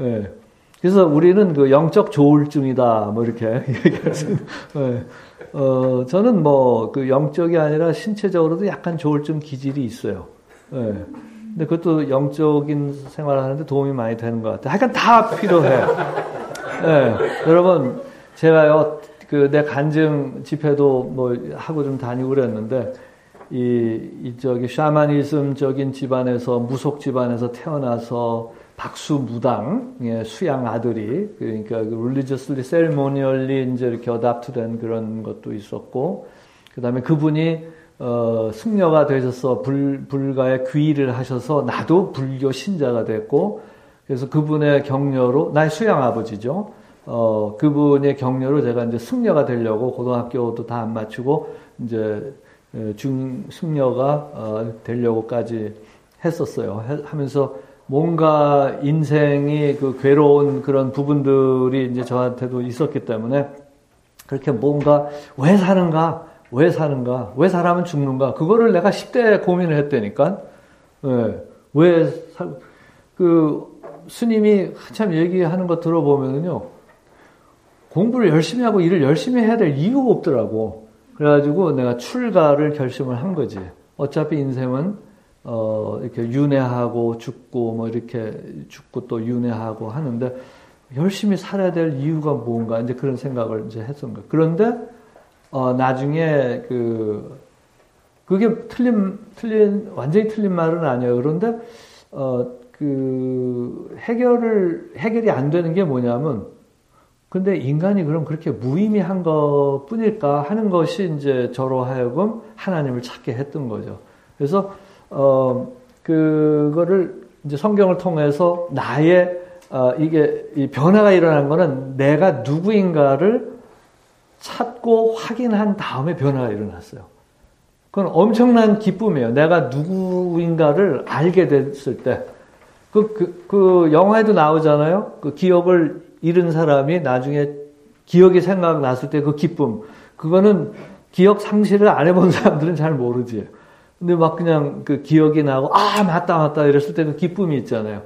예. 그래서 우리는 그 영적 조울증이다, 뭐 이렇게 얘기할 수 있는. 예. 어, 저는 뭐 그 영적이 아니라 신체적으로도 약간 조울증 기질이 있어요. 예. 근데 그것도 영적인 생활을 하는데 도움이 많이 되는 것 같아요. 하여간 다 필요해. 네, 여러분, 제가요, 그, 내 간증 집회도 뭐 하고 좀 다니고 그랬는데, 이, 이 저기 샤머니즘적인 집안에서, 무속 집안에서 태어나서 박수 무당, 예, 수양 아들이, 그러니까 religiously, ceremonially 이제 이렇게 adopt된 그런 것도 있었고, 그 다음에 그분이, 어, 승려가 되셔서 불, 불가에 귀의를 하셔서 나도 불교 신자가 됐고, 그래서 그분의 격려로, 나의 수양 아버지죠. 어, 그분의 격려로 제가 이제 승려가 되려고 고등학교도 다 안 마치고, 이제 중, 승려가, 어, 되려고까지 했었어요. 하면서 뭔가 인생이 그 괴로운 그런 부분들이 이제 저한테도 있었기 때문에 그렇게 뭔가 왜 사는가? 왜 사는가? 왜 사람은 죽는가? 그거를 내가 십 대에 고민을 했다니까. 예. 왜 살, 그, 스님이 한참 얘기하는 거 들어보면은요, 공부를 열심히 하고 일을 열심히 해야 될 이유가 없더라고. 그래가지고 내가 출가를 결심을 한 거지. 어차피 인생은, 어, 이렇게 윤회하고 죽고, 뭐 이렇게 죽고 또 윤회하고 하는데, 열심히 살아야 될 이유가 뭔가, 이제 그런 생각을 이제 했던 거야. 그런데, 어, 나중에, 그, 그게 틀린, 틀린, 완전히 틀린 말은 아니에요. 그런데, 어, 그, 해결을, 해결이 안 되는 게 뭐냐면, 근데 인간이 그럼 그렇게 무의미한 것 뿐일까 하는 것이 이제 저로 하여금 하나님을 찾게 했던 거죠. 그래서, 어, 그거를 이제 성경을 통해서 나의, 어, 이게, 이 변화가 일어난 거는 내가 누구인가를 찾고 확인한 다음에 변화가 일어났어요. 그건 엄청난 기쁨이에요. 내가 누구인가를 알게 됐을 때. 그, 그, 그 영화에도 나오잖아요. 그 기억을 잃은 사람이 나중에 기억이 생각났을 때 그 기쁨. 그거는 기억 상실을 안 해본 사람들은 잘 모르지. 근데 막 그냥 그 기억이 나고, 아, 맞다, 맞다 이랬을 때 그 기쁨이 있잖아요.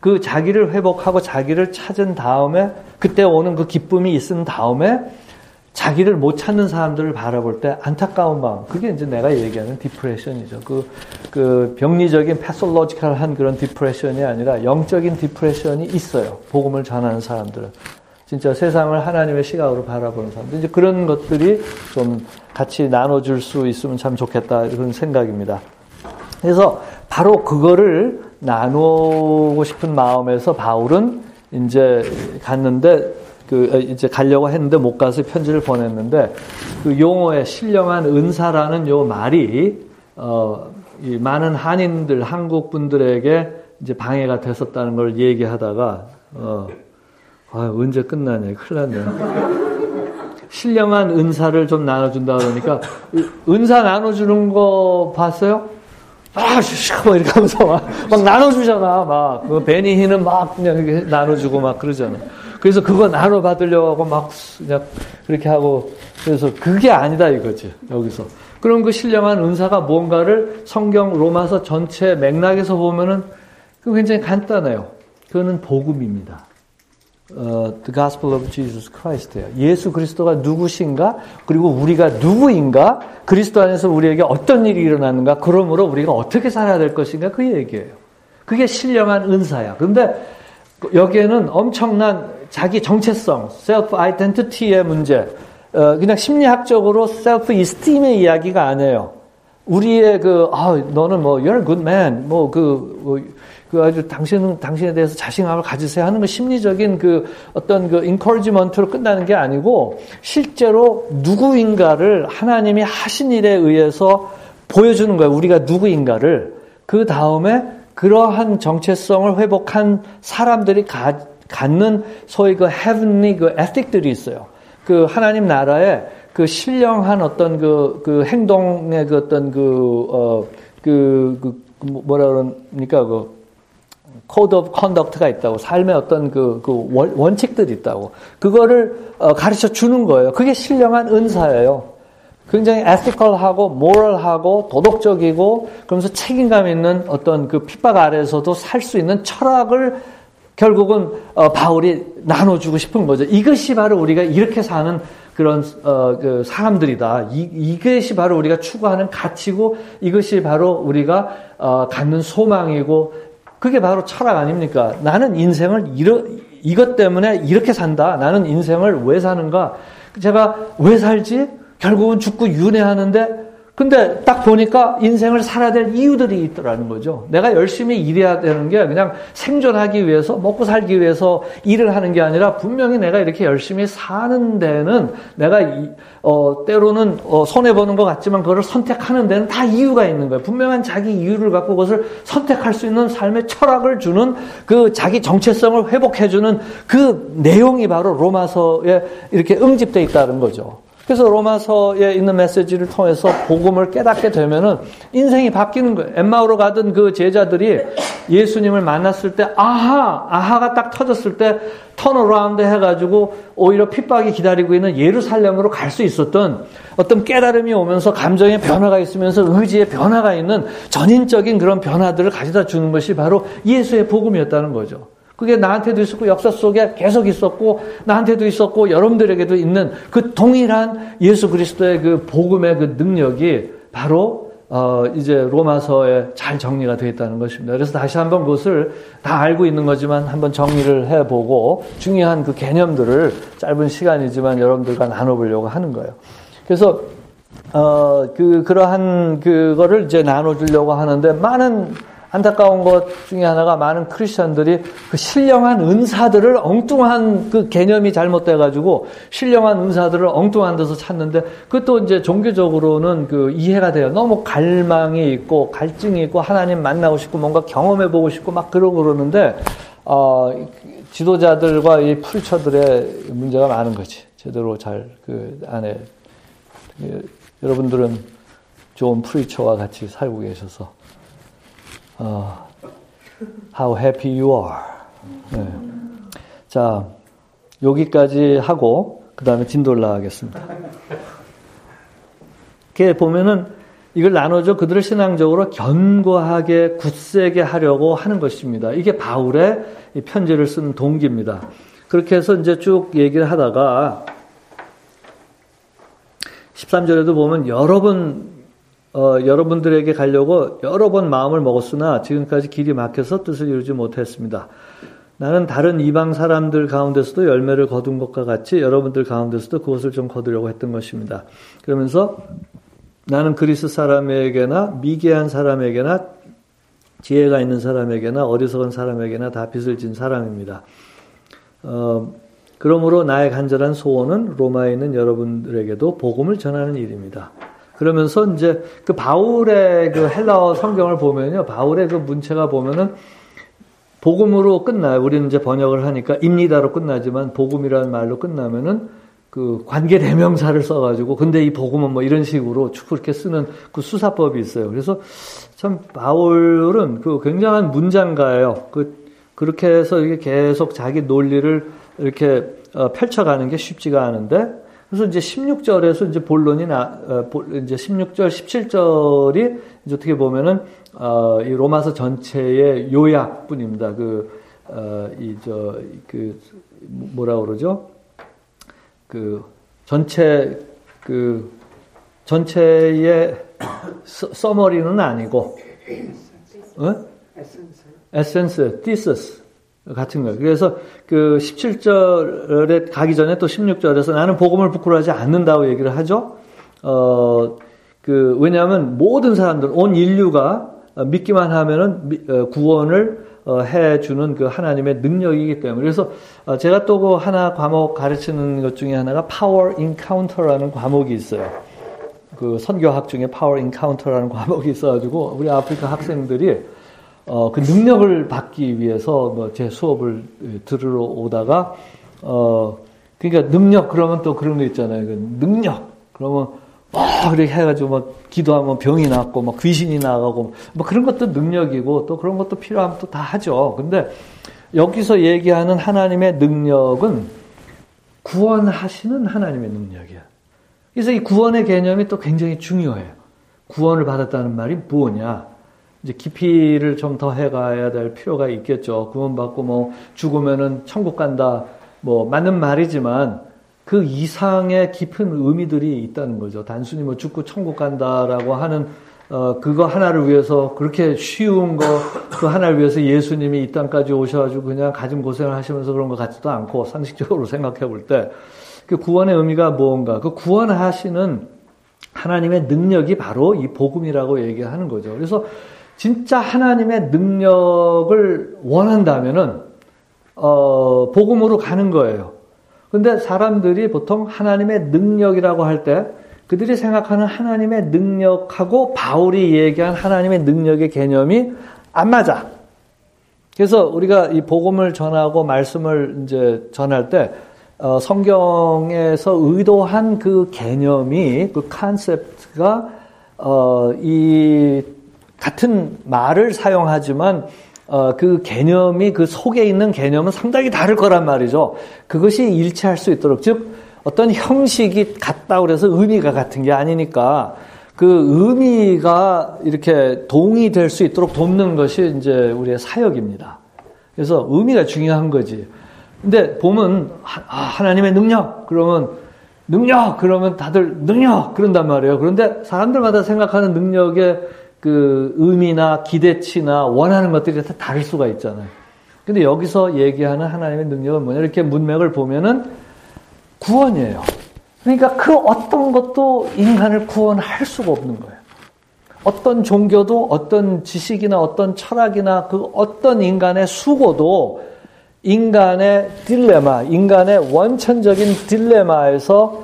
그 자기를 회복하고 자기를 찾은 다음에 그때 오는 그 기쁨이 있은 다음에 자기를 못 찾는 사람들을 바라볼 때 안타까운 마음. 그게 이제 내가 얘기하는 디프레션이죠. 그, 그 병리적인 패솔로지컬한 그런 디프레션이 아니라 영적인 디프레션이 있어요. 복음을 전하는 사람들은. 진짜 세상을 하나님의 시각으로 바라보는 사람들. 이제 그런 것들이 좀 같이 나눠줄 수 있으면 참 좋겠다. 이런 생각입니다. 그래서 바로 그거를 나누고 싶은 마음에서 바울은 이제 갔는데 그, 이제 가려고 했는데 못 가서 편지를 보냈는데, 그 용어의 신령한 은사라는 요 말이, 어, 이 많은 한인들, 한국 분들에게 이제 방해가 됐었다는 걸 얘기하다가, 어, 아, 언제 끝나냐. 큰일 났네. 신령한 은사를 좀 나눠준다 그러니까, 은사 나눠주는 거 봤어요? 아, 막 이렇게 하면서 막, 막 나눠주잖아. 막, 그 베니히는 막 그냥 이렇게 나눠주고 막 그러잖아. 그래서 그거 나눠받으려고 하고 막 그냥 그렇게 하고, 그래서 그게 아니다 이거지, 여기서. 그럼 그 신령한 은사가 뭔가를 성경 로마서 전체 맥락에서 보면은 그 굉장히 간단해요. 그거는 복음입니다. 어, The Gospel of Jesus Christ예요. 예수 그리스도가 누구신가, 그리고 우리가 누구인가, 그리스도 안에서 우리에게 어떤 일이 일어나는가, 그러므로 우리가 어떻게 살아야 될 것인가, 그 얘기예요. 그게 신령한 은사야. 그런데 여기에는 엄청난 자기 정체성, self identity의 문제, 어, 그냥 심리학적으로 self esteem의 이야기가 아니에요. 우리의 그, 아, 너는 뭐, you're a good man, 뭐, 그, 뭐, 그 아주 당신은, 당신에 대해서 자신감을 가지세요 하는 그 심리적인 그 어떤 그 encouragement로 끝나는 게 아니고, 실제로 누구인가를 하나님이 하신 일에 의해서 보여주는 거예요. 우리가 누구인가를. 그 다음에 그러한 정체성을 회복한 사람들이 가, 갖는 소위 그 heavenly 그 ethic들이 있어요. 그 하나님 나라에 그 신령한 어떤 그, 그 행동의 그 어떤 그, 어, 그, 그, 뭐라 그럽니까? 그, code of conduct가 있다고. 삶의 어떤 그, 그 원, 원칙들이 있다고. 그거를 어, 가르쳐 주는 거예요. 그게 신령한 은사예요. 굉장히 에티컬하고 모럴하고 도덕적이고 그러면서 책임감 있는 어떤 그 핍박 아래에서도 살 수 있는 철학을 결국은 어, 바울이 나눠주고 싶은 거죠. 이것이 바로 우리가 이렇게 사는 그런 어, 그 사람들이다. 이, 이것이 바로 우리가 추구하는 가치고 이것이 바로 우리가 어, 갖는 소망이고 그게 바로 철학 아닙니까? 나는 인생을 이러, 이것 때문에 이렇게 산다. 나는 인생을 왜 사는가? 제가 왜 살지? 결국은 죽고 윤회하는데 근데 딱 보니까 인생을 살아야 될 이유들이 있더라는 거죠. 내가 열심히 일해야 되는 게 그냥 생존하기 위해서, 먹고 살기 위해서 일을 하는 게 아니라 분명히 내가 이렇게 열심히 사는 데는 내가 이, 어, 때로는 어, 손해보는 것 같지만 그걸 선택하는 데는 다 이유가 있는 거예요. 분명한 자기 이유를 갖고 그것을 선택할 수 있는 삶의 철학을 주는 그 자기 정체성을 회복해주는 그 내용이 바로 로마서에 이렇게 응집되어 있다는 거죠. 그래서 로마서에 있는 메시지를 통해서 복음을 깨닫게 되면은 인생이 바뀌는 거예요. 엠마오로 가던 그 제자들이 예수님을 만났을 때 아하, 아하가 딱 터졌을 때 턴어라운드 해가지고 오히려 핍박이 기다리고 있는 예루살렘으로 갈 수 있었던 어떤 깨달음이 오면서 감정의 변화가 있으면서 의지의 변화가 있는 전인적인 그런 변화들을 가져다 주는 것이 바로 예수의 복음이었다는 거죠. 그게 나한테도 있었고 역사 속에 계속 있었고 나한테도 있었고 여러분들에게도 있는 그 동일한 예수 그리스도의 그 복음의 그 능력이 바로 어 이제 로마서에 잘 정리가 되어 있다는 것입니다. 그래서 다시 한번 그것을 다 알고 있는 거지만 한번 정리를 해보고 중요한 그 개념들을 짧은 시간이지만 여러분들과 나눠보려고 하는 거예요. 그래서 어 그 그러한 그거를 이제 나눠주려고 하는데 많은 안타까운 것 중에 하나가 많은 크리스천들이 그 신령한 은사들을 엉뚱한 그 개념이 잘못돼가지고 신령한 은사들을 엉뚱한 데서 찾는데 그것도 이제 종교적으로는 그 이해가 돼요. 너무 갈망이 있고 갈증이 있고 하나님 만나고 싶고 뭔가 경험해보고 싶고 막 그러고 그러는데 어, 지도자들과 이 풀처들의 문제가 많은 거지. 제대로 잘 그 안에 여러분들은 좋은 프리처와 같이 살고 계셔서. 어, how happy you are. 네. 자, 여기까지 하고 그 다음에 진돌라 하겠습니다. 이렇게 보면은 이걸 나눠줘 그들을 신앙적으로 견고하게 굳세게 하려고 하는 것입니다. 이게 바울의 이 편지를 쓴 동기입니다. 그렇게 해서 이제 쭉 얘기를 하다가 십삼 절에도 보면 여러 번 어, 여러분들에게 가려고 여러 번 마음을 먹었으나 지금까지 길이 막혀서 뜻을 이루지 못했습니다. 나는 다른 이방 사람들 가운데서도 열매를 거둔 것과 같이 여러분들 가운데서도 그것을 좀 거두려고 했던 것입니다. 그러면서 나는 그리스 사람에게나 미개한 사람에게나 지혜가 있는 사람에게나 어리석은 사람에게나 다 빚을 진 사람입니다. 어, 그러므로 나의 간절한 소원은 로마에 있는 여러분들에게도 복음을 전하는 일입니다. 그러면서 이제 그 바울의 그 헬라어 성경을 보면요. 바울의 그 문체가 보면은 복음으로 끝나요. 우리는 이제 번역을 하니까 입니다로 끝나지만 복음이라는 말로 끝나면은 그 관계 대명사를 써가지고 근데 이 복음은 뭐 이런 식으로 쭉 그렇게 쓰는 그 수사법이 있어요. 그래서 참 바울은 그 굉장한 문장가예요. 그, 그렇게 해서 이게 계속 자기 논리를 이렇게 펼쳐가는 게 쉽지가 않은데 그래서 이제 십육 절에서 이제 본론이 나, 이제 십육 절, 십칠 절이 이제 어떻게 보면은, 어, 이 로마서 전체의 요약뿐입니다. 그, 어, 이, 저, 그, 뭐라 그러죠? 그, 전체, 그, 전체의 서, 서머리는 아니고, 응? 에센스. 에센스, 디서스. 같은 거예요. 그래서 그 십칠 절에 가기 전에 또 십육 절에서 나는 복음을 부끄러워하지 않는다고 얘기를 하죠. 어, 그, 왜냐하면 모든 사람들, 온 인류가 믿기만 하면은 구원을 해주는 그 하나님의 능력이기 때문에. 그래서 제가 또 그 하나 과목 가르치는 것 중에 하나가 Power Encounter라는 과목이 있어요. 그 선교학 중에 Power Encounter라는 과목이 있어가지고 우리 아프리카 학생들이 어, 그 능력을 받기 위해서 뭐 제 수업을 들으러 오다가, 어, 그러니까 능력 그러면 또 그런 거 있잖아요. 그 능력. 그러면, 막 이렇게 해가지고 뭐 기도하면 병이 났고, 막 귀신이 나가고, 뭐 그런 것도 능력이고, 또 그런 것도 필요하면 또 다 하죠. 근데 여기서 얘기하는 하나님의 능력은 구원하시는 하나님의 능력이에요. 그래서 이 구원의 개념이 또 굉장히 중요해요. 구원을 받았다는 말이 뭐냐. 이제 깊이를 좀 더 해가야 될 필요가 있겠죠. 구원받고 뭐 죽으면은 천국 간다. 뭐 맞는 말이지만 그 이상의 깊은 의미들이 있다는 거죠. 단순히 뭐 죽고 천국 간다라고 하는 어 그거 하나를 위해서 그렇게 쉬운 거 그 하나를 위해서 예수님이 이 땅까지 오셔가지고 그냥 가진 고생을 하시면서 그런 것 같지도 않고 상식적으로 생각해 볼 때 그 구원의 의미가 뭔가 그 구원하시는 하나님의 능력이 바로 이 복음이라고 얘기하는 거죠. 그래서 진짜 하나님의 능력을 원한다면은 어, 복음으로 가는 거예요. 근데 사람들이 보통 하나님의 능력이라고 할 때 그들이 생각하는 하나님의 능력하고 바울이 얘기한 하나님의 능력의 개념이 안 맞아. 그래서 우리가 이 복음을 전하고 말씀을 이제 전할 때 어, 성경에서 의도한 그 개념이, 그 컨셉트가 어, 이 같은 말을 사용하지만 어, 그 개념이, 그 속에 있는 개념은 상당히 다를 거란 말이죠. 그것이 일치할 수 있도록, 즉 어떤 형식이 같다 그래서 의미가 같은 게 아니니까 그 의미가 이렇게 동의될 수 있도록 돕는 것이 이제 우리의 사역입니다. 그래서 의미가 중요한 거지. 근데 보면 아, 하나님의 능력 그러면 능력 그러면 다들 능력 그런단 말이에요. 그런데 사람들마다 생각하는 능력의 그 의미나 기대치나 원하는 것들이 다 다를 수가 있잖아요. 근데 여기서 얘기하는 하나님의 능력은 뭐냐, 이렇게 문맥을 보면은 구원이에요. 그러니까 그 어떤 것도 인간을 구원할 수가 없는 거예요. 어떤 종교도, 어떤 지식이나 어떤 철학이나 그 어떤 인간의 수고도 인간의 딜레마, 인간의 원천적인 딜레마에서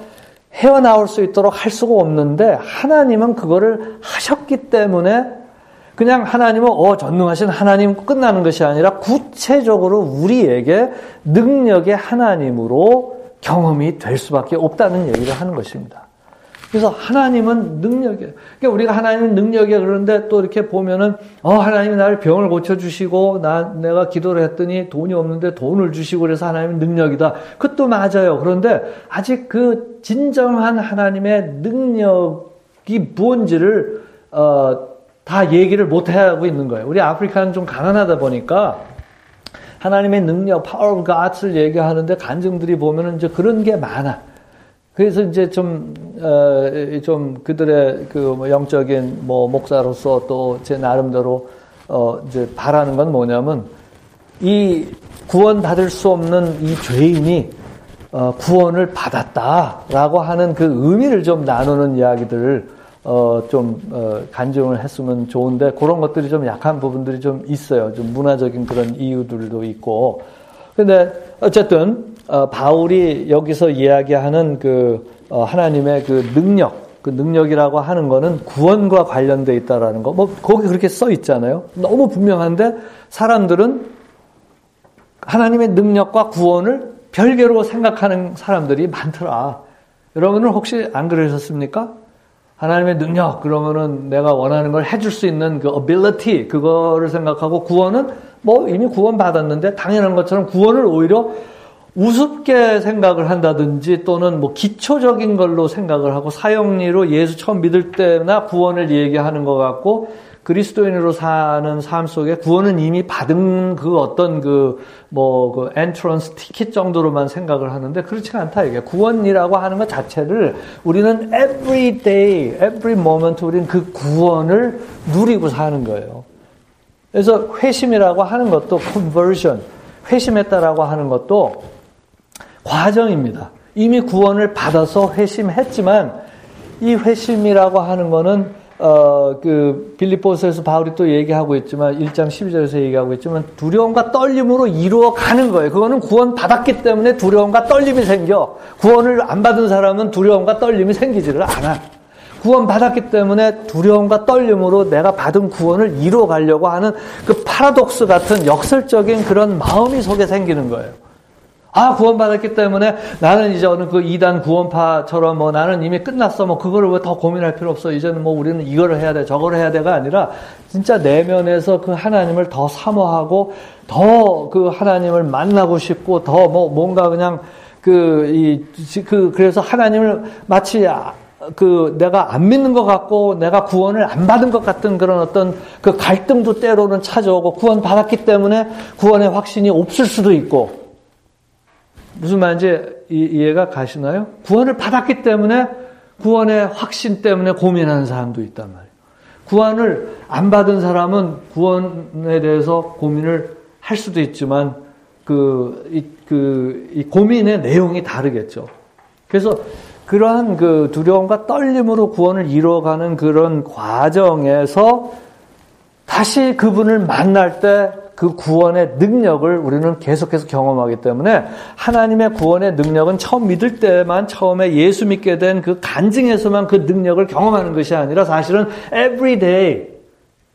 헤어나올 수 있도록 할 수가 없는데, 하나님은 그거를 하셨기 때문에 그냥 하나님은 어 전능하신 하나님 끝나는 것이 아니라 구체적으로 우리에게 능력의 하나님으로 경험이 될 수밖에 없다는 얘기를 하는 것입니다. 그래서 하나님은 능력이에요. 그러니까 우리가 하나님은 능력이에요. 그런데 또 이렇게 보면은 어 하나님이 나를 병을 고쳐주시고 나 내가 기도를 했더니 돈이 없는데 돈을 주시고 그래서 하나님은 능력이다. 그것도 맞아요. 그런데 아직 그 진정한 하나님의 능력이 무언지를 어 다 얘기를 못하고 있는 거예요. 우리 아프리카는 좀 가난하다 보니까 하나님의 능력, power of God을 얘기하는데 간증들이 보면은 이제 그런 게 많아. 그래서 이제 좀, 어, 좀 그들의 그 영적인 뭐 목사로서 또 제 나름대로 어, 이제 바라는 건 뭐냐면 이 구원 받을 수 없는 이 죄인이 어, 구원을 받았다라고 하는 그 의미를 좀 나누는 이야기들을 어, 좀, 어, 간증을 했으면 좋은데, 그런 것들이 좀 약한 부분들이 좀 있어요. 좀 문화적인 그런 이유들도 있고. 근데, 어쨌든, 어, 바울이 여기서 이야기하는 그, 어, 하나님의 그 능력, 그 능력이라고 하는 거는 구원과 관련되어 있다라는 거. 뭐, 거기 그렇게 써 있잖아요. 너무 분명한데, 사람들은 하나님의 능력과 구원을 별개로 생각하는 사람들이 많더라. 여러분은 혹시 안 그러셨습니까? 하나님의 능력, 그러면은 내가 원하는 걸 해줄 수 있는 그 ability, 그거를 생각하고, 구원은 뭐 이미 구원 받았는데 당연한 것처럼 구원을 오히려 우습게 생각을 한다든지 또는 뭐 기초적인 걸로 생각을 하고, 사형리로 예수 처음 믿을 때나 구원을 얘기하는 것 같고, 그리스도인으로 사는 삶 속에 구원은 이미 받은 그 어떤 그 뭐 그 엔트런스 티켓 정도로만 생각을 하는데 그렇지가 않다 이게. 구원이라고 하는 것 자체를 우리는 every day, every moment 우리는 그 구원을 누리고 사는 거예요. 그래서 회심이라고 하는 것도 conversion, 회심했다라고 하는 것도 과정입니다. 이미 구원을 받아서 회심했지만 이 회심이라고 하는 거는 어, 그, 빌립보서에서 바울이 또 얘기하고 있지만, 일 장 십이 절에서 얘기하고 있지만, 두려움과 떨림으로 이루어 가는 거예요. 그거는 구원 받았기 때문에 두려움과 떨림이 생겨. 구원을 안 받은 사람은 두려움과 떨림이 생기지를 않아. 구원 받았기 때문에 두려움과 떨림으로 내가 받은 구원을 이루어 가려고 하는 그 파라독스 같은 역설적인 그런 마음이 속에 생기는 거예요. 아, 구원받았기 때문에 나는 이제는 그 이단 구원파처럼 뭐 나는 이미 끝났어. 뭐 그거를 왜 더 고민할 필요 없어. 이제는 뭐 우리는 이거를 해야 돼. 저거를 해야 돼가 아니라 진짜 내면에서 그 하나님을 더 사모하고 더 그 하나님을 만나고 싶고 더 뭐 뭔가 그냥 그, 이, 그, 그래서 하나님을 마치 그 내가 안 믿는 것 같고 내가 구원을 안 받은 것 같은 그런 어떤 그 갈등도 때로는 찾아오고, 구원받았기 때문에 구원의 확신이 없을 수도 있고. 무슨 말인지 이해가 가시나요? 구원을 받았기 때문에 구원의 확신 때문에 고민하는 사람도 있단 말이에요. 구원을 안 받은 사람은 구원에 대해서 고민을 할 수도 있지만 그, 이, 그, 이 고민의 내용이 다르겠죠. 그래서 그러한 그 두려움과 떨림으로 구원을 이뤄가는 그런 과정에서 다시 그분을 만날 때 그 구원의 능력을 우리는 계속해서 경험하기 때문에 하나님의 구원의 능력은 처음 믿을 때만, 처음에 예수 믿게 된 그 간증에서만 그 능력을 경험하는 것이 아니라 사실은 everyday,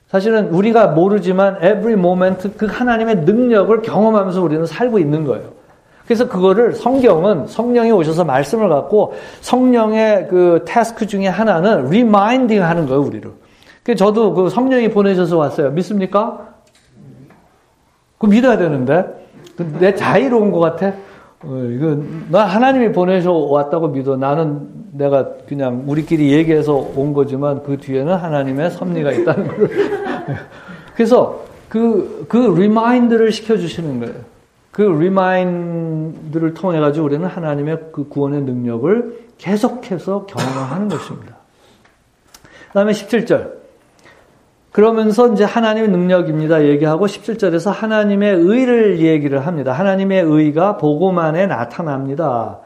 사실은 우리가 모르지만 every moment 그 하나님의 능력을 경험하면서 우리는 살고 있는 거예요. 그래서 그거를 성경은 성령이 오셔서 말씀을 갖고 성령의 그 태스크 중에 하나는 리마인딩 하는 거예요, 우리를. 그 저도 그 성령이 보내셔서 왔어요. 믿습니까? 그 믿어야 되는데 내 자의로 온 것 같아. 어, 이거 나 하나님이 보내셔 왔다고 믿어. 나는 내가 그냥 우리끼리 얘기해서 온 거지만 그 뒤에는 하나님의 섭리가 있다는 걸. 그래서 그 그 리마인드를 시켜 주시는 거예요. 그 리마인드를 통해 가지고 우리는 하나님의 그 구원의 능력을 계속해서 경험하는 것입니다. 그다음에 십칠 절. 그러면서 이제 하나님의 능력입니다 얘기하고 십칠 절에서 하나님의 의를 얘기를 합니다. 하나님의 의가 복음 안에 나타납니다.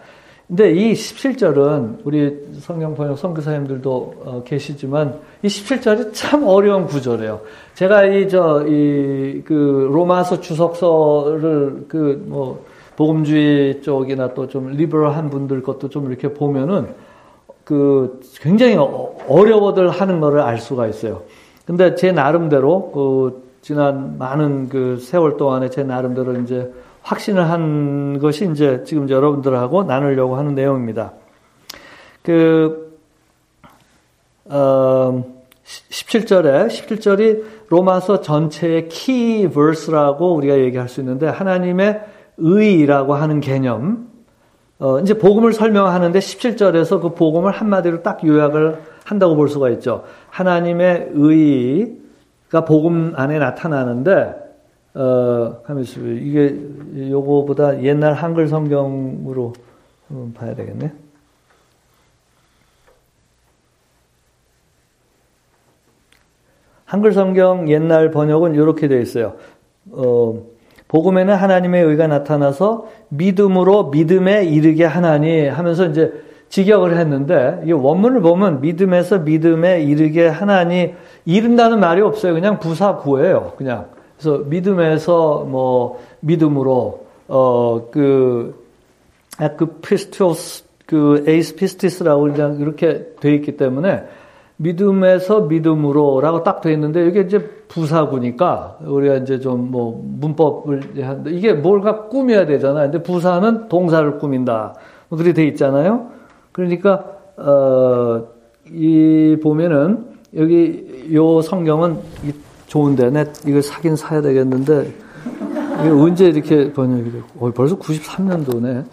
근데 이 십칠 절은 우리 성경 번역 선교사님들도 어, 계시지만 이 십칠 절이 참 어려운 구절이에요. 제가 이 저 이 그 로마서 주석서를 그 뭐 복음주의 쪽이나 또 좀 리버럴한 분들 것도 좀 이렇게 보면은 그 굉장히 어려워들 하는 거를 알 수가 있어요. 근데 제 나름대로 그 지난 많은 그 세월 동안에 제 나름대로 이제 확신을 한 것이 이제 지금 여러분들하고 나누려고 하는 내용입니다. 그, 어, 십칠 절에, 십칠 절이 로마서 전체의 키 verse라고 우리가 얘기할 수 있는데, 하나님의 의라고 하는 개념, 어, 이제 복음을 설명하는데 십칠 절에서 그 복음을 한마디로 딱 요약을 한다고 볼 수가 있죠. 하나님의 의가 복음 안에 나타나는데, 어, 이게, 요거보다 옛날 한글 성경으로 한번 봐야 되겠네. 한글 성경 옛날 번역은 이렇게 되어 있어요. 어, 복음에는 하나님의 의가 나타나서 믿음으로 믿음에 이르게 하나니 하면서 이제 직역을 했는데, 이 원문을 보면 믿음에서 믿음에 이르게 하나니, 이른다는 말이 없어요. 그냥 부사구예요. 그냥. 그래서 믿음에서 뭐 믿음으로 어 그 그 피스토스 그 에이스 피스티스라고 그냥 이렇게 돼 있기 때문에 믿음에서 믿음으로라고 딱 돼 있는데 이게 이제 부사구니까 우리가 이제 좀 뭐 문법을 하는데 이게 뭘가 꾸며야 되잖아. 근데 부사는 동사를 꾸민다. 들이 돼 있잖아요. 그러니까 어 이 보면은 여기 요 성경은 이 좋은데, 내 이걸 사긴 사야 되겠는데, 이게 언제 이렇게 번역이 됐고, 어, 벌써 구십삼 년도네.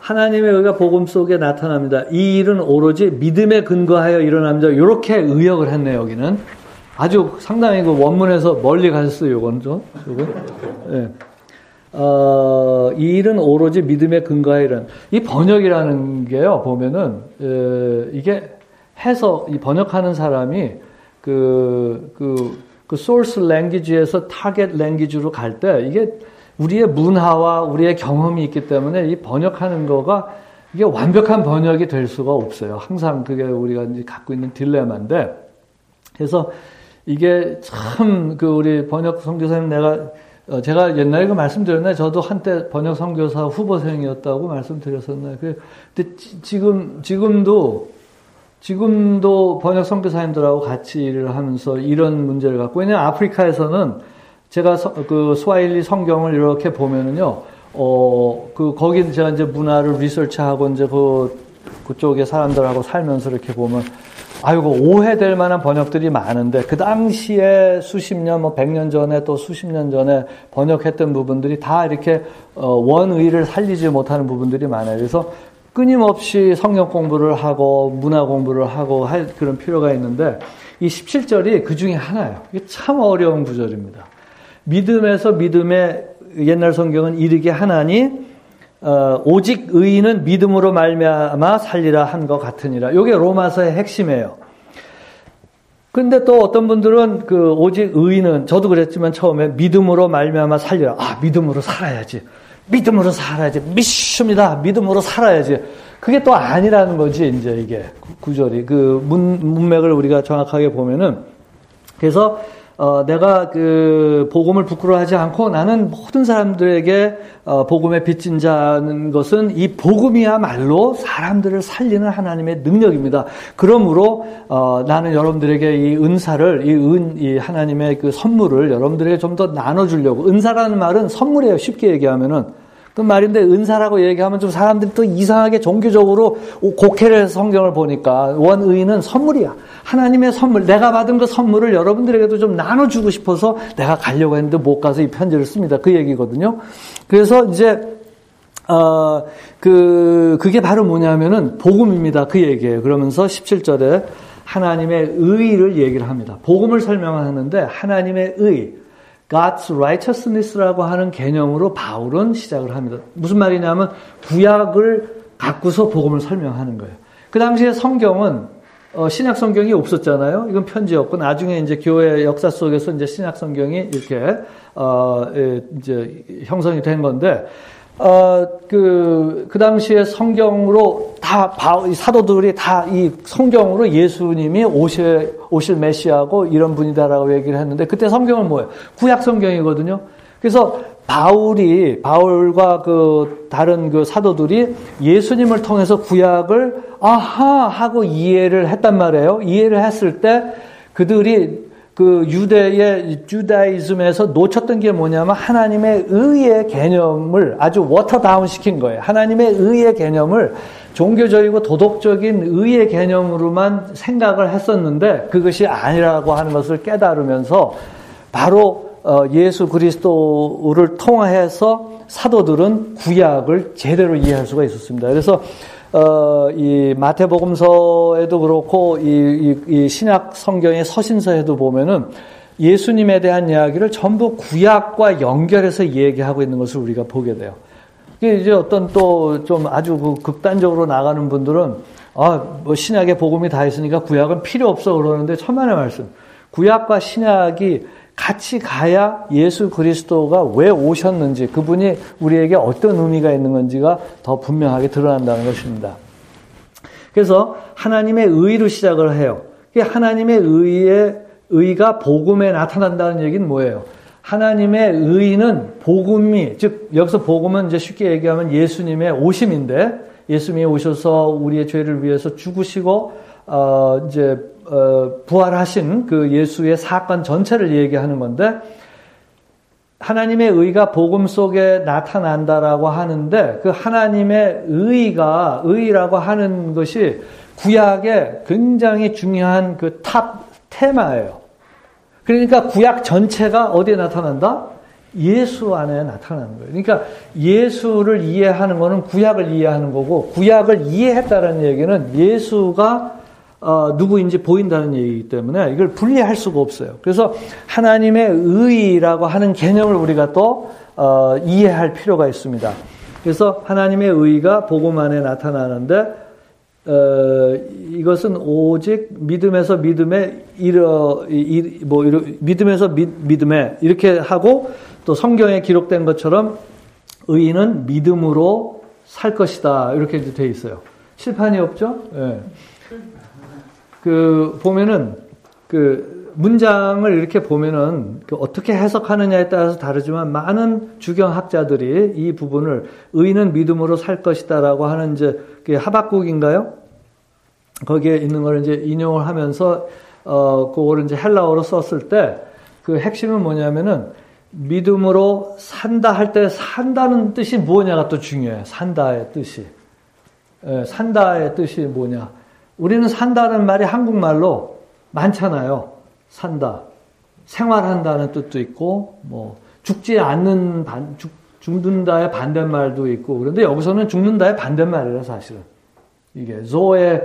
하나님의 의가 복음 속에 나타납니다. 이 일은 오로지 믿음에 근거하여 일어납니다. 이렇게 의역을 했네, 여기는. 아주 상당히 그 원문에서 멀리 갔어요, 요건 좀. 요건. 네. 어, 이 일은 오로지 믿음에 근거하여 일어납니다. 이 번역이라는 게요, 보면은, 에, 이게, 해서 이 번역하는 사람이 그, 그, 그 소스 랭귀지에서 타겟 랭귀지로 갈 때 이게 우리의 문화와 우리의 경험이 있기 때문에 이 번역하는 거가 이게 완벽한 번역이 될 수가 없어요. 항상 그게 우리가 이제 갖고 있는 딜레마인데. 그래서 이게 참 그 우리 번역 선교사님 내가 어, 제가 옛날에 그 말씀드렸나요? 저도 한때 번역 선교사 후보생이었다고 말씀드렸었나요? 근데 지, 지금, 지금도 지금도 번역 선교사님들하고 같이 일을 하면서 이런 문제를 갖고, 왜냐하면 아프리카에서는 제가 서, 그 스와힐리 성경을 이렇게 보면은요, 어, 그, 거긴 제가 이제 문화를 리서치하고 이제 그, 그쪽에 사람들하고 살면서 이렇게 보면, 아이고, 오해될 만한 번역들이 많은데, 그 당시에 수십 년, 뭐 백 년 전에 또 수십 년 전에 번역했던 부분들이 다 이렇게, 어, 원의를 살리지 못하는 부분들이 많아요. 그래서, 끊임없이 성경 공부를 하고 문화 공부를 하고 할 그런 필요가 있는데 이 십칠 절이 그 중에 하나예요. 이게 참 어려운 구절입니다. 믿음에서 믿음에 옛날 성경은 이르게 하나니 어, 오직 의인은 믿음으로 말미암아 살리라 한 것 같으니라. 이게 로마서의 핵심이에요. 근데 또 어떤 분들은 그 오직 의인은, 저도 그랬지만 처음에 믿음으로 말미암아 살려라. 아, 믿음으로 살아야지. 믿음으로 살아야지. 믿습니다. 믿음으로 살아야지. 그게 또 아니라는 거지, 이제 이게 구절이. 그 문, 문맥을 우리가 정확하게 보면은, 그래서 어, 내가 그 복음을 부끄러워하지 않고 나는 모든 사람들에게 어, 복음의 빚진 자는 것은 이 복음이야말로 사람들을 살리는 하나님의 능력입니다. 그러므로 어, 나는 여러분들에게 이 은사를, 이 은, 이 하나님의 그 선물을 여러분들에게 좀 더 나눠주려고. 은사라는 말은 선물이에요. 쉽게 얘기하면은. 그 말인데 은사라고 얘기하면 좀 사람들이 또 이상하게 종교적으로 곡해를 해서 성경을 보니까 원의는 선물이야. 하나님의 선물, 내가 받은 그 선물을 여러분들에게도 좀 나눠주고 싶어서 내가 가려고 했는데 못 가서 이 편지를 씁니다. 그 얘기거든요. 그래서 이제 어, 그 그게 바로 뭐냐면은 복음입니다. 그 얘기예요. 그러면서 십칠 절에 하나님의 의를 얘기를 합니다. 복음을 설명하는데 하나님의 의, God's righteousness라고 하는 개념으로 바울은 시작을 합니다. 무슨 말이냐면 구약을 갖고서 복음을 설명하는 거예요. 그 당시에 성경은 어, 신약 성경이 없었잖아요. 이건 편지였고 나중에 이제 교회 역사 속에서 이제 신약 성경이 이렇게 어, 이제 형성이 된 건데 어, 그, 그 당시에 성경으로 다, 바울, 사도들이 다 이 성경으로 예수님이 오실, 오실 메시아고 이런 분이다라고 얘기를 했는데 그때 성경은 뭐예요? 구약 성경이거든요. 그래서 바울이, 바울과 그 다른 그 사도들이 예수님을 통해서 구약을 아하! 하고 이해를 했단 말이에요. 이해를 했을 때 그들이 그 유대의 주다이즘에서 놓쳤던 게 뭐냐면 하나님의 의의 개념을 아주 워터다운 시킨 거예요. 하나님의 의의 개념을 종교적이고 도덕적인 의의 개념으로만 생각을 했었는데 그것이 아니라고 하는 것을 깨달으면서 바로 예수 그리스도를 통해서 사도들은 구약을 제대로 이해할 수가 있었습니다. 그래서 어, 이 마태복음서에도 그렇고 이, 이, 이 신약 성경의 서신서에도 보면은 예수님에 대한 이야기를 전부 구약과 연결해서 얘기하고 있는 것을 우리가 보게 돼요. 이게 이제 어떤 또 좀 아주 그 극단적으로 나가는 분들은 아, 뭐 신약에 복음이 다 있으니까 구약은 필요 없어 그러는데 천만의 말씀. 구약과 신약이 같이 가야 예수 그리스도가 왜 오셨는지, 그분이 우리에게 어떤 의미가 있는 건지가 더 분명하게 드러난다는 것입니다. 그래서 하나님의 의로 시작을 해요. 하나님의 의의, 의가 복음에 나타난다는 얘기는 뭐예요? 하나님의 의는 복음이, 즉, 여기서 복음은 이제 쉽게 얘기하면 예수님의 오심인데, 예수님이 오셔서 우리의 죄를 위해서 죽으시고, 어, 이제, 어, 부활하신 그 예수의 사건 전체를 얘기하는 건데 하나님의 의가 복음 속에 나타난다라고 하는데 그 하나님의 의가 의라고 하는 것이 구약의 굉장히 중요한 그 탑 테마예요. 그러니까 구약 전체가 어디에 나타난다? 예수 안에 나타나는 거예요. 그러니까 예수를 이해하는 거는 구약을 이해하는 거고 구약을 이해했다는 얘기는 예수가 어, 누구인지 보인다는 얘기이기 때문에 이걸 분리할 수가 없어요. 그래서 하나님의 의라고 하는 개념을 우리가 또 어, 이해할 필요가 있습니다. 그래서 하나님의 의가 복음 안에 나타나는데 어, 이것은 오직 믿음에서 믿음에 이러, 이, 뭐 이러, 믿음에서 믿, 믿음에 이렇게 하고 또 성경에 기록된 것처럼 의는 믿음으로 살 것이다 이렇게 돼 있어요. 실판이 없죠? 네. 그, 보면은, 그, 문장을 이렇게 보면은, 그 어떻게 해석하느냐에 따라서 다르지만, 많은 주경학자들이 이 부분을, 의는 믿음으로 살 것이다 라고 하는 이제, 그게 하박국인가요? 거기에 있는 걸 이제 인용을 하면서, 어, 그거를 이제 헬라어로 썼을 때, 그 핵심은 뭐냐면은, 믿음으로 산다 할 때, 산다는 뜻이 뭐냐가 또 중요해. 산다의 뜻이. 예, 산다의 뜻이 뭐냐. 우리는 산다는 말이 한국말로 많잖아요. 산다. 생활한다는 뜻도 있고, 뭐, 죽지 않는, 반, 죽, 죽는다의 반대말도 있고, 그런데 여기서는 죽는다의 반대말이라, 사실은. 이게, 조의,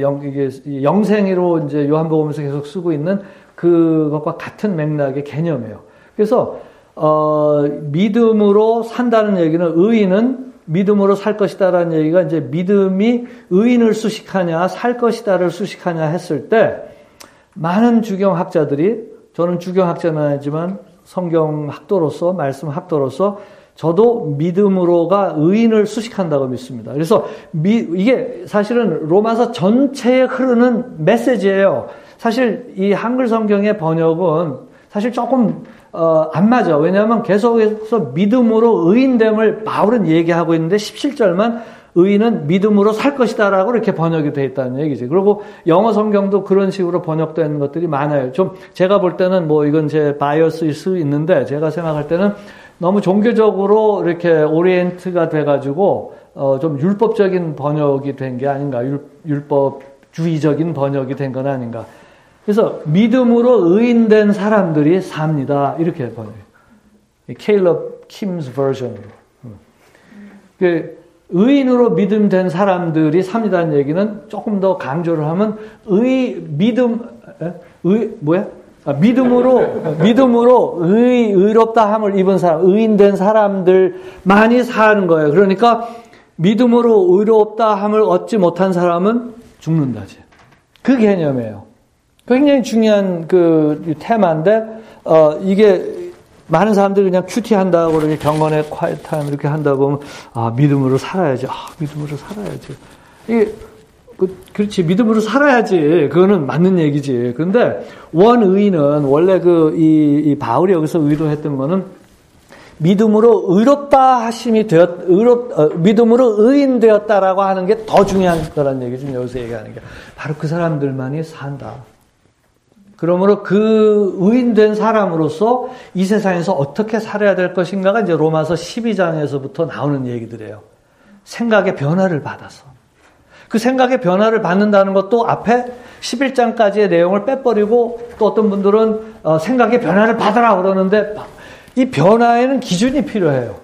영, 이게, 영생이로 이제 요한복음에서 계속 쓰고 있는 그것과 같은 맥락의 개념이에요. 그래서, 어, 믿음으로 산다는 얘기는 의인은 믿음으로 살 것이다라는 얘기가 이제 믿음이 의인을 수식하냐 살 것이다를 수식하냐 했을 때 많은 주경학자들이, 저는 주경학자는 아니지만 성경학도로서, 말씀학도로서 저도 믿음으로가 의인을 수식한다고 믿습니다. 그래서 미, 이게 사실은 로마서 전체에 흐르는 메시지예요. 사실 이 한글 성경의 번역은 사실 조금 어, 안 맞아. 왜냐하면 계속해서 믿음으로 의인됨을 바울은 얘기하고 있는데 십칠 절만 의인은 믿음으로 살 것이다라고 이렇게 번역이 돼 있다는 얘기지. 그리고 영어 성경도 그런 식으로 번역되는 것들이 많아요. 좀 제가 볼 때는 뭐 이건 제 바이어스일 수 있는데 제가 생각할 때는 너무 종교적으로 이렇게 오리엔트가 돼가지고 어, 좀 율법적인 번역이 된 게 아닌가. 율, 율법주의적인 번역이 된 건 아닌가. 그래서 믿음으로 의인된 사람들이 삽니다. 이렇게 번역해요. 케일럽 킴스 버전으로. 그 의인으로 믿음된 사람들이 삽니다는 얘기는 조금 더 강조를 하면 의 믿음 의 뭐야? 아, 믿음으로 믿음으로 의 의롭다함을 입은 사람, 의인된 사람들만이 사는 거예요. 그러니까 믿음으로 의롭다함을 얻지 못한 사람은 죽는다지. 그 개념이에요. 굉장히 중요한 그 테마인데, 어, 이게 많은 사람들이 그냥 큐티한다고 이렇게 경건의 콰이트타임 이렇게 한다 보면, 아, 믿음으로 살아야지. 아, 믿음으로 살아야지. 이게, 그, 그렇지. 믿음으로 살아야지. 그거는 맞는 얘기지. 그런데 원의는 원래 그, 이, 이 바울이 여기서 의도했던 거는 믿음으로 의롭다 하심이 되었, 의롭, 어, 믿음으로 의인 되었다라고 하는 게 더 중요한 거란 얘기죠. 여기서 얘기하는 게. 바로 그 사람들만이 산다. 그러므로 그 의인된 사람으로서 이 세상에서 어떻게 살아야 될 것인가가 이제 로마서 십이 장에서부터 나오는 얘기들이에요. 생각의 변화를 받아서. 그 생각의 변화를 받는다는 것도 앞에 십일 장까지의 내용을 빼버리고 또 어떤 분들은 어, 생각의 변화를 받으라 그러는데 이 변화에는 기준이 필요해요.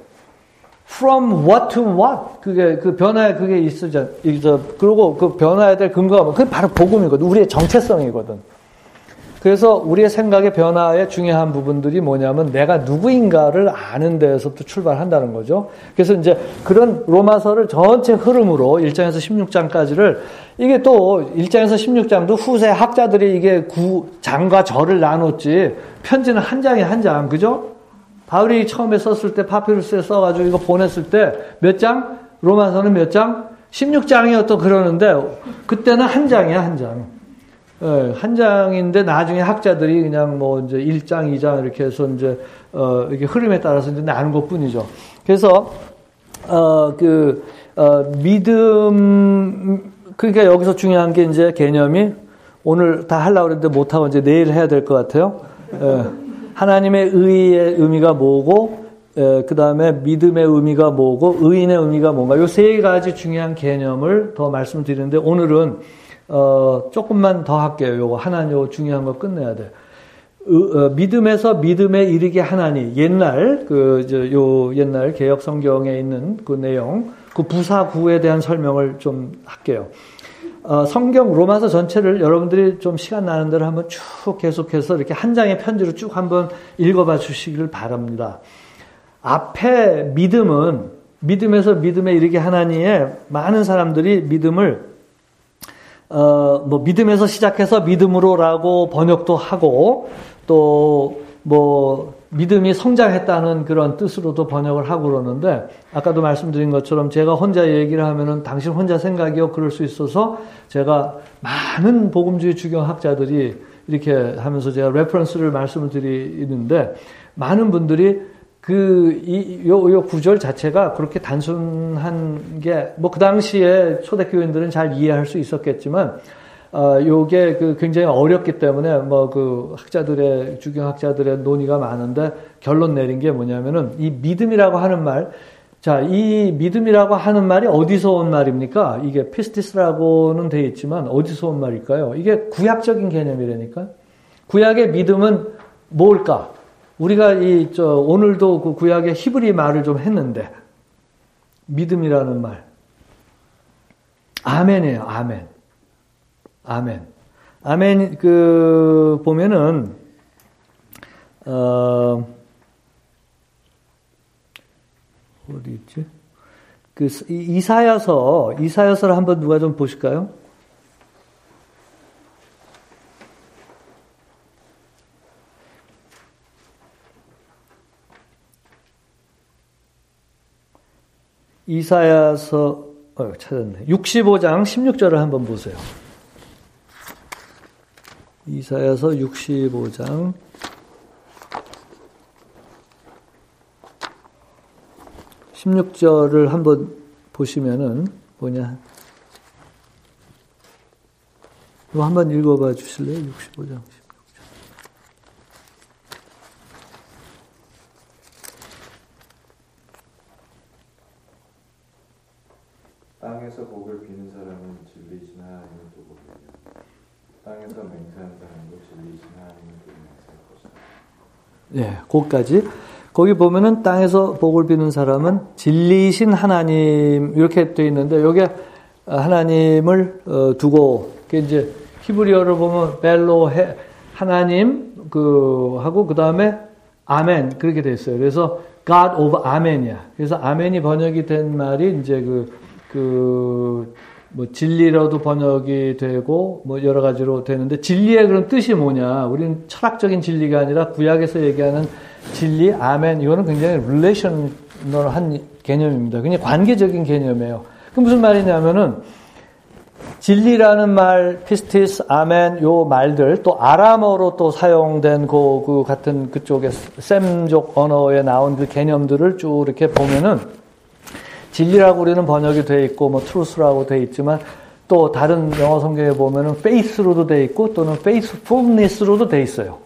From what to what? 그게, 그 변화에 그게 있으죠. 그리고 그 변화해야 될 근거가 뭐, 그게 바로 복음이거든. 우리의 정체성이거든. 그래서 우리의 생각의 변화의 중요한 부분들이 뭐냐면 내가 누구인가를 아는 데에서부터 출발한다는 거죠. 그래서 이제 그런 로마서를 전체 흐름으로 일 장에서 십육 장까지를 이게 또 일 장에서 십육 장도 후세 학자들이 이게 구, 장과 절을 나눴지 편지는 한 장에 한 장, 그죠? 바울이 처음에 썼을 때 파피루스에 써가지고 이거 보냈을 때 몇 장? 로마서는 몇 장? 십육 장이었던 그러는데 그때는 한 장이야, 한 장. 예, 한 장인데 나중에 학자들이 그냥 뭐 이제 일 장, 이 장 이렇게 해서 이제, 어, 이렇게 흐름에 따라서 이제 나눈 것 뿐이죠. 그래서, 어, 그, 어, 믿음, 그러니까 여기서 중요한 게 이제 개념이 오늘 다 하려고 했는데 못하고 이제 내일 해야 될 것 같아요. 예, 하나님의 의의 의미가 뭐고, 예, 그 다음에 믿음의 의미가 뭐고, 의인의 의미가 뭔가. 요 세 가지 중요한 개념을 더 말씀드리는데 오늘은 어, 조금만 더 할게요. 요거, 하나는 요거 중요한 거 끝내야 돼. 어, 어, 믿음에서 믿음에 이르게 하나니. 옛날, 그, 이제 요, 옛날 개역 성경에 있는 그 내용, 그 부사구에 대한 설명을 좀 할게요. 어, 성경 로마서 전체를 여러분들이 좀 시간 나는 대로 한번 쭉 계속해서 이렇게 한 장의 편지로 쭉 한번 읽어봐 주시기를 바랍니다. 앞에 믿음은, 믿음에서 믿음에 이르게 하나니에 많은 사람들이 믿음을 어, 뭐, 믿음에서 시작해서 믿음으로라고 번역도 하고, 또, 뭐, 믿음이 성장했다는 그런 뜻으로도 번역을 하고 그러는데, 아까도 말씀드린 것처럼 제가 혼자 얘기를 하면은 당신 혼자 생각이요. 그럴 수 있어서 제가 많은 복음주의 주경학자들이 이렇게 하면서 제가 레퍼런스를 말씀을 드리는데, 많은 분들이 그, 이, 요, 요 구절 자체가 그렇게 단순한 게, 뭐, 그 당시에 초대교인들은 잘 이해할 수 있었겠지만, 어, 요게 그 굉장히 어렵기 때문에, 뭐, 그 학자들의, 주경학자들의 논의가 많은데, 결론 내린 게 뭐냐면은, 이 믿음이라고 하는 말, 자, 이 믿음이라고 하는 말이 어디서 온 말입니까? 이게 피스티스라고는 돼 있지만, 어디서 온 말일까요? 이게 구약적인 개념이라니까? 구약의 믿음은 뭘까? 우리가 이, 저, 오늘도 그 구약의 히브리 말을 좀 했는데, 믿음이라는 말. 아멘이에요, 아멘. 아멘. 아멘, 그, 보면은, 어, 어디 있지? 그, 이사야서, 이사야서를 한번 누가 좀 보실까요? 이사야서 어, 찾았네. 육십오 장 십육 절을 한번 보세요. 이사야서 육십오 장 십육 절을 한번 보시면은 뭐냐? 이거 한번 읽어봐 주실래요? 육십오 장 십육 절. 땅에서 복을 비는 사람은 진리이시나 하나님을 두고 빌며 땅에서 맹세한 사람도 진리이시나 하나님을 두고 맹세할 것이다. 네, 거기까지. 거기 보면은 땅에서 복을 비는 사람은 진리이신 하나님 이렇게 돼 있는데 여기에 하나님을 두고 그게 이제 히브리어를 보면 벨로해 하나님 그 하고 그 다음에 아멘 그렇게 돼 있어요. 그래서 God of Amen이야. 그래서 아멘이 번역이 된 말이 이제 그 그 뭐 진리로도 번역이 되고 뭐 여러 가지로 되는데 진리의 그런 뜻이 뭐냐? 우리는 철학적인 진리가 아니라 구약에서 얘기하는 진리, 아멘, 이거는 굉장히 릴레이셔널한 개념입니다. 그냥 관계적인 개념이에요. 그 무슨 말이냐면은, 진리라는 말, 피스티스, 아멘, 요 말들, 또 아람어로 또 사용된 그, 그 같은 그쪽에 셈족 언어에 나온 그 개념들을 쭉 이렇게 보면은, 진리라고 우리는 번역이 돼 있고, 뭐, 트루스라고 돼 있지만, 또 다른 영어 성경에 보면은, 페이스로도 돼 있고, 또는 페이스풀니스로도 돼 있어요.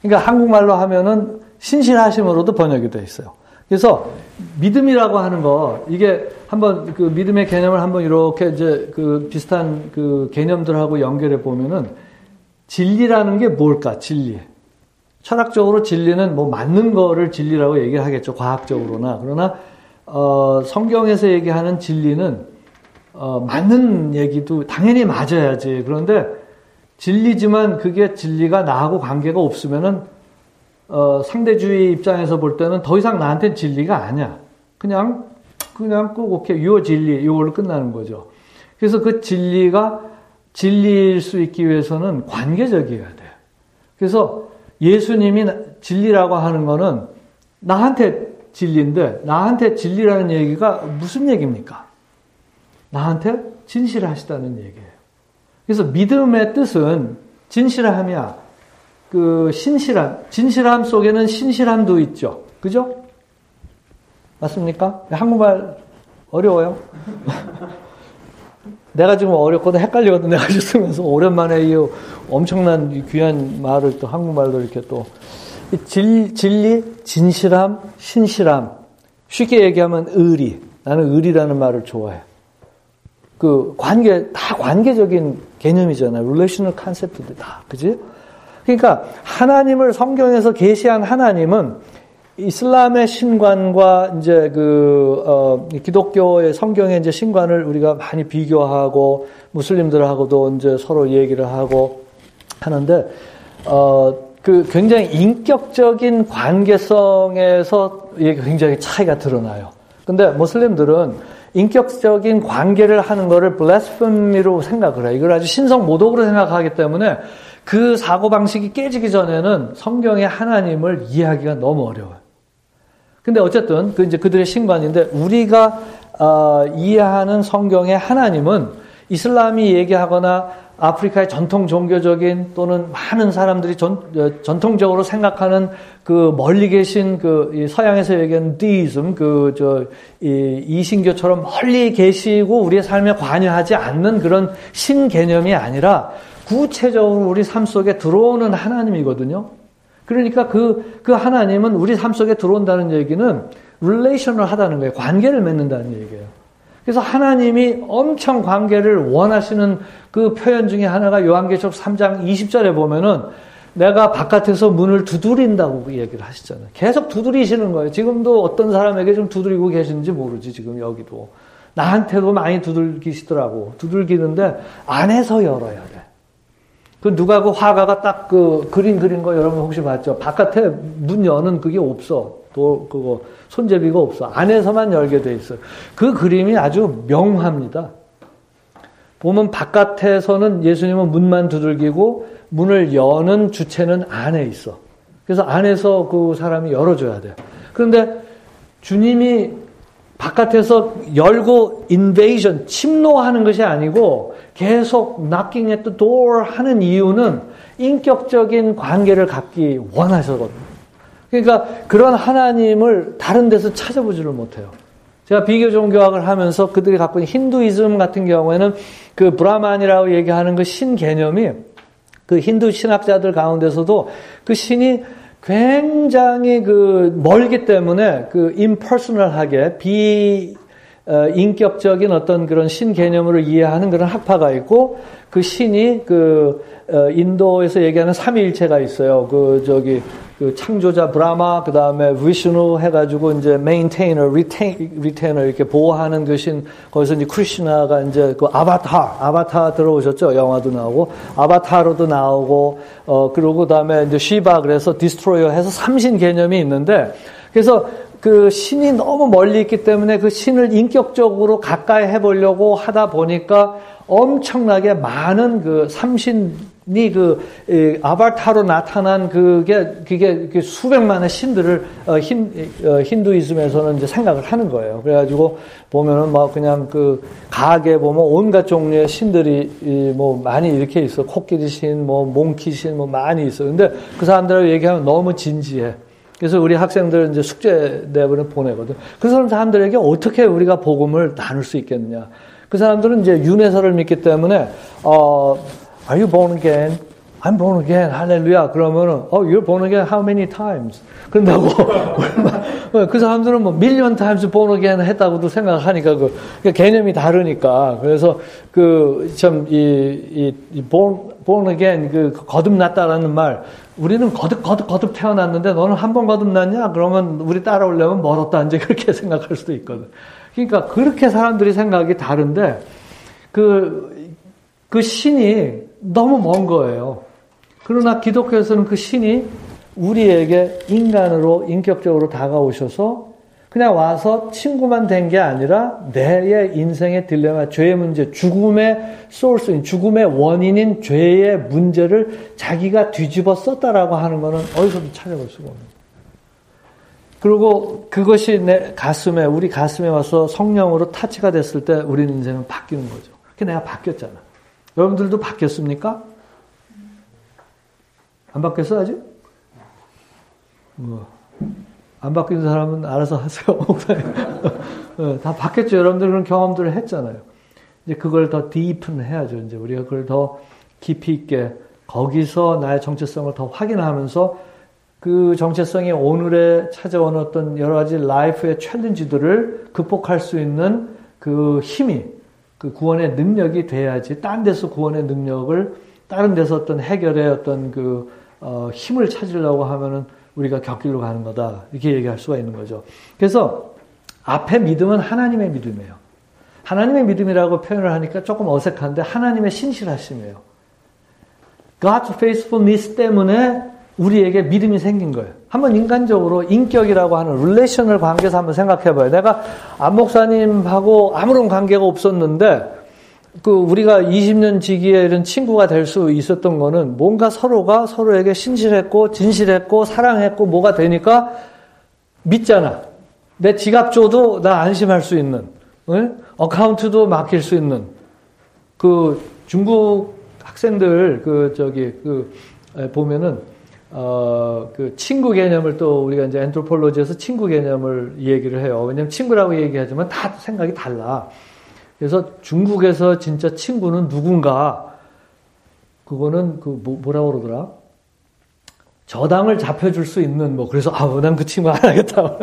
그러니까 한국말로 하면은, 신실하심으로도 번역이 되어 있어요. 그래서 믿음이라고 하는 거, 이게 한번 그 믿음의 개념을 한번 이렇게 이제 그 비슷한 그 개념들하고 연결해 보면은 진리라는 게 뭘까? 진리. 철학적으로 진리는 뭐 맞는 거를 진리라고 얘기를 하겠죠. 과학적으로나. 그러나, 어, 성경에서 얘기하는 진리는, 어, 맞는 얘기도 당연히 맞아야지. 그런데 진리지만 그게 진리가 나하고 관계가 없으면은 어, 상대주의 입장에서 볼 때는 더 이상 나한테는 진리가 아니야. 그냥, 그냥 꼭, 오케이, your 진리, 이걸로 끝나는 거죠. 그래서 그 진리가 진리일 수 있기 위해서는 관계적이어야 돼. 그래서 예수님이 진리라고 하는 거는 나한테 진리인데, 나한테 진리라는 얘기가 무슨 얘기입니까? 나한테 진실하시다는 얘기예요. 그래서 믿음의 뜻은 진실함이야. 그, 신실함, 진실함 속에는 신실함도 있죠. 그죠? 맞습니까? 한국말 어려워요? 내가 지금 어렵거든, 헷갈리거든, 내가 지금 쓰면서. 오랜만에 이 엄청난 이 귀한 말을 또 한국말로 이렇게 또. 진, 진리, 진실함, 신실함. 쉽게 얘기하면 의리. 나는 의리라는 말을 좋아해. 그, 관계, 다 관계적인 개념이잖아요. 릴레이셔널 컨셉트들 다. 그지? 그러니까 하나님을 성경에서 계시한 하나님은 이슬람의 신관과 이제 그 어, 기독교의 성경의 이제 신관을 우리가 많이 비교하고 무슬림들하고도 이제 서로 얘기를 하고 하는데 어, 그 굉장히 인격적인 관계성에서 굉장히 차이가 드러나요. 근데 무슬림들은 인격적인 관계를 하는 거를 블라스페미로 생각을 해요. 이걸 아주 신성 모독으로 생각하기 때문에 그 사고방식이 깨지기 전에는 성경의 하나님을 이해하기가 너무 어려워요. 근데 어쨌든, 그 이제 그들의 신관인데, 우리가, 어, 이해하는 성경의 하나님은 이슬람이 얘기하거나 아프리카의 전통 종교적인 또는 많은 사람들이 전, 전통적으로 생각하는 그 멀리 계신 그 서양에서 얘기하는 디이즘, 그, 저, 이, 이신교처럼 멀리 계시고 우리의 삶에 관여하지 않는 그런 신 개념이 아니라 구체적으로 우리 삶 속에 들어오는 하나님이거든요. 그러니까 그, 그 하나님은 우리 삶 속에 들어온다는 얘기는 릴레이셔널 하다는 거예요. 관계를 맺는다는 얘기예요. 그래서 하나님이 엄청 관계를 원하시는 그 표현 중에 하나가 요한계시록 삼 장 이십 절에 보면은 내가 바깥에서 문을 두드린다고 얘기를 하시잖아요. 계속 두드리시는 거예요. 지금도 어떤 사람에게 좀 두드리고 계시는지 모르지, 지금 여기도. 나한테도 많이 두들기시더라고. 두들기는데 안에서 열어야 돼. 그 누가 그 화가가 딱 그 그림 그린 거 여러분 혹시 봤죠? 바깥에 문 여는 그게 없어. 도 그거 손잡이가 없어. 안에서만 열게 돼 있어. 그 그림이 아주 명화입니다. 보면 바깥에서는 예수님은 문만 두들기고 문을 여는 주체는 안에 있어. 그래서 안에서 그 사람이 열어줘야 돼. 그런데 주님이 바깥에서 열고 인베이전, 침노하는 것이 아니고 계속 knocking at the door 하는 이유는 인격적인 관계를 갖기 원하셔거든요. 그러니까 그런 하나님을 다른 데서 찾아보지를 못해요. 제가 비교 종교학을 하면서 그들이 갖고 있는 힌두이즘 같은 경우에는 그 브라만이라고 얘기하는 그 신 개념이 그 힌두 신학자들 가운데서도 그 신이 굉장히 그 멀기 때문에 그 impersonal하게 비 인격적인 어떤 그런 신 개념으로 이해하는 그런 학파가 있고, 그 신이 그 인도에서 얘기하는 삼위일체가 있어요. 그 저기 그 창조자 브라마, 그 다음에 위슈누 해가지고 이제 maintainer, retain, retainer 이렇게 보호하는 그 신, 거기서 이제 크리슈나가 이제 그 아바타, 아바타 들어오셨죠? 영화도 나오고, 아바타로도 나오고, 어, 그러고 그 다음에 이제 시바, 그래서 디스트로이어 해서 삼신 개념이 있는데, 그래서 그 신이 너무 멀리 있기 때문에 그 신을 인격적으로 가까이 해보려고 하다 보니까 엄청나게 많은 그 삼신, 니 그 아바타로 나타난 그게 그게 그 수백만의 신들을 어, 힌 어, 힌두이즘에서는 이제 생각을 하는 거예요. 그래가지고 보면은 막 그냥 그 가게 보면 온갖 종류의 신들이 이, 뭐 많이 이렇게 있어. 코끼리 신, 뭐 몽키 신, 뭐 많이 있어. 근데 그 사람들하고 얘기하면 너무 진지해. 그래서 우리 학생들 이제 숙제 내부는 보내거든. 그 사람들에게 어떻게 우리가 복음을 나눌 수 있겠느냐. 그 사람들은 이제 윤회설을 믿기 때문에 어. Are you born again? I'm born again. 할렐루야. 그러면은, oh, you're born again how many times? 그런다고. 그 사람들은 뭐, million times born again 했다고도 생각하니까, 그, 개념이 다르니까. 그래서, 그, 참, 이, 이, 이 born, born again, 그, 거듭났다라는 말. 우리는 거듭, 거듭, 거듭 태어났는데, 너는 한 번 거듭났냐? 그러면, 우리 따라오려면 멀었다. 이제 그렇게 생각할 수도 있거든. 그러니까, 그렇게 사람들이 생각이 다른데, 그, 그 신이, 너무 먼 거예요. 그러나 기독교에서는 그 신이 우리에게 인간으로 인격적으로 다가오셔서 그냥 와서 친구만 된 게 아니라 내 인생의 딜레마, 죄의 문제, 죽음의 소스, 죽음의 원인인 죄의 문제를 자기가 뒤집어 썼다라고 하는 거는 어디서도 찾아볼 수가 없어요. 그리고 그것이 내 가슴에, 우리 가슴에 와서 성령으로 터치가 됐을 때 우리는 인생은 바뀌는 거죠. 그게 내가 바뀌었잖아. 여러분들도 바뀌었습니까? 안 바뀌었어, 아직? 뭐, 안 바뀐 사람은 알아서 하세요. 다 바뀌었죠. 여러분들 그런 경험들을 했잖아요. 이제 그걸 더 딥은 해야죠. 이제 우리가 그걸 더 깊이 있게, 거기서 나의 정체성을 더 확인하면서 그 정체성이 오늘에 찾아온 어떤 여러 가지 라이프의 챌린지들을 극복할 수 있는 그 힘이, 그 구원의 능력이 돼야지, 딴 데서 구원의 능력을, 다른 데서 어떤 해결의 어떤 그, 어, 힘을 찾으려고 하면은 우리가 곁길로 가는 거다. 이렇게 얘기할 수가 있는 거죠. 그래서 앞에 믿음은 하나님의 믿음이에요. 하나님의 믿음이라고 표현을 하니까 조금 어색한데 하나님의 신실하심이에요. God's faithfulness 때문에 우리에게 믿음이 생긴 거예요. 한번 인간적으로 인격이라고 하는 릴레이션을 관계에서 한번 생각해 봐요. 내가 안 목사님하고 아무런 관계가 없었는데 그 우리가 이십 년 지기에 이런 친구가 될 수 있었던 거는 뭔가 서로가 서로에게 신실했고 진실했고 사랑했고 뭐가 되니까 믿잖아. 내 지갑 줘도 나 안심할 수 있는, 응? 어카운트도 맡길 수 있는 그 중국 학생들 그 저기 그 보면은 어, 그, 친구 개념을 또 우리가 이제 엔트로폴로지에서 친구 개념을 얘기를 해요. 왜냐면 친구라고 얘기하지만 다 생각이 달라. 그래서 중국에서 진짜 친구는 누군가, 그거는 그 뭐, 뭐라고 그러더라? 저당을 잡혀줄 수 있는 뭐, 그래서 아우, 난 그 친구 안 하겠다.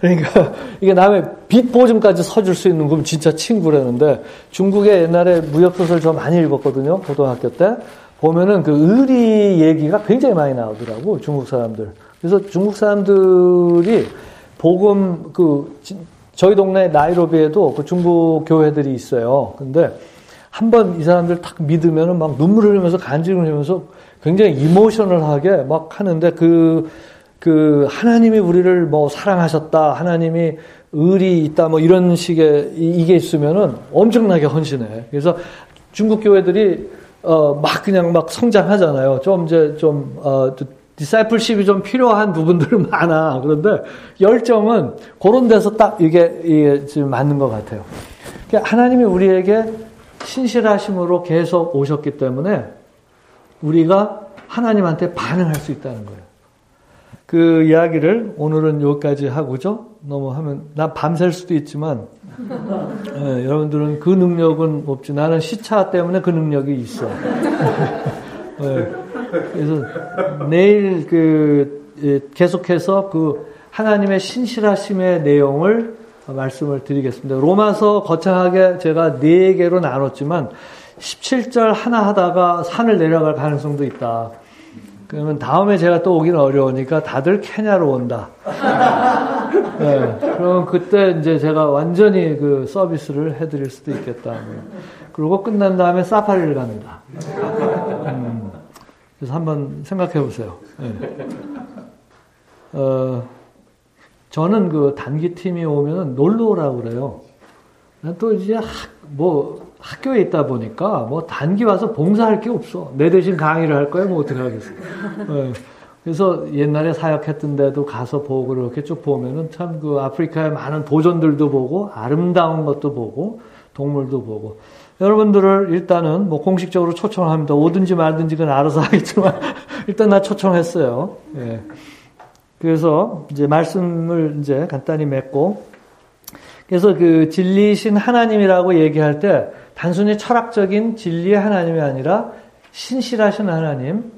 그러니까 이게 남의 빚 보증까지 서줄 수 있는, 그럼 진짜 친구라는데, 중국에 옛날에 무협소설 저 많이 읽었거든요. 고등학교 때. 보면은 그 의리 얘기가 굉장히 많이 나오더라고, 중국 사람들. 그래서 중국 사람들이 복음, 그, 저희 동네 나이로비에도 그 중국 교회들이 있어요. 근데 한번 이 사람들 탁 믿으면은 막 눈물 흘리면서 간증을 하면서 굉장히 이모셔널하게 막 하는데 그, 그, 하나님이 우리를 뭐 사랑하셨다, 하나님이 의리 있다, 뭐 이런 식의 이게 있으면은 엄청나게 헌신해. 그래서 중국 교회들이 어, 막 그냥 막 성장하잖아요. 좀 이제 좀, 어, 디사이플십이 좀 필요한 부분들은 많아. 그런데 열정은 그런 데서 딱 이게, 이게 지금 맞는 것 같아요. 그러니까 하나님이 우리에게 신실하심으로 계속 오셨기 때문에 우리가 하나님한테 반응할 수 있다는 거예요. 그 이야기를 오늘은 여기까지 하고죠. 넘어가면 나 밤샐 수도 있지만 네, 여러분들은 그 능력은 없지. 나는 시차 때문에 그 능력이 있어. 네, 그래서 내일 그 계속해서 그 하나님의 신실하심의 내용을 말씀을 드리겠습니다. 로마서 거창하게 제가 네 개로 나눴지만 십칠 절 하나 하다가 산을 내려갈 가능성도 있다. 그러면 다음에 제가 또 오기는 어려우니까 다들 케냐로 온다. 네, 그럼 그때 이제 제가 완전히 그 서비스를 해드릴 수도 있겠다. 그리고 끝난 다음에 사파리를 갑니다. 음, 그래서 한번 생각해 보세요. 네. 어, 저는 그 단기 팀이 오면 놀러 오라고 그래요. 또 이제 학, 뭐 학교에 있다 보니까 뭐 단기 와서 봉사할 게 없어. 내 대신 강의를 할 거야. 뭐 어떻게 하겠어. 네. 그래서 옛날에 사역했던 데도 가서 보고 그렇게 쭉 보면은 참 그 아프리카의 많은 보존들도 보고 아름다운 것도 보고 동물도 보고. 여러분들을 일단은 뭐 공식적으로 초청합니다. 오든지 말든지 그건 알아서 하겠지만 일단 나 초청했어요. 예. 그래서 이제 말씀을 이제 간단히 맺고, 그래서 그 진리신 하나님이라고 얘기할 때 단순히 철학적인 진리의 하나님이 아니라 신실하신 하나님,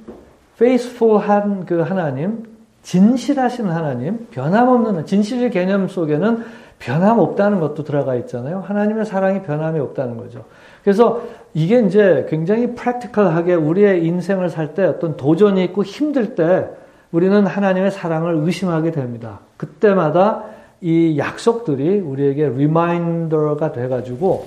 페이스풀한 그 하나님, 진실하신 하나님, 변함없는, 진실의 개념 속에는 변함없다는 것도 들어가 있잖아요. 하나님의 사랑이 변함이 없다는 거죠. 그래서 이게 이제 굉장히 프랙티컬하게 우리의 인생을 살 때 어떤 도전이 있고 힘들 때 우리는 하나님의 사랑을 의심하게 됩니다. 그때마다 이 약속들이 우리에게 리마인더가 돼가지고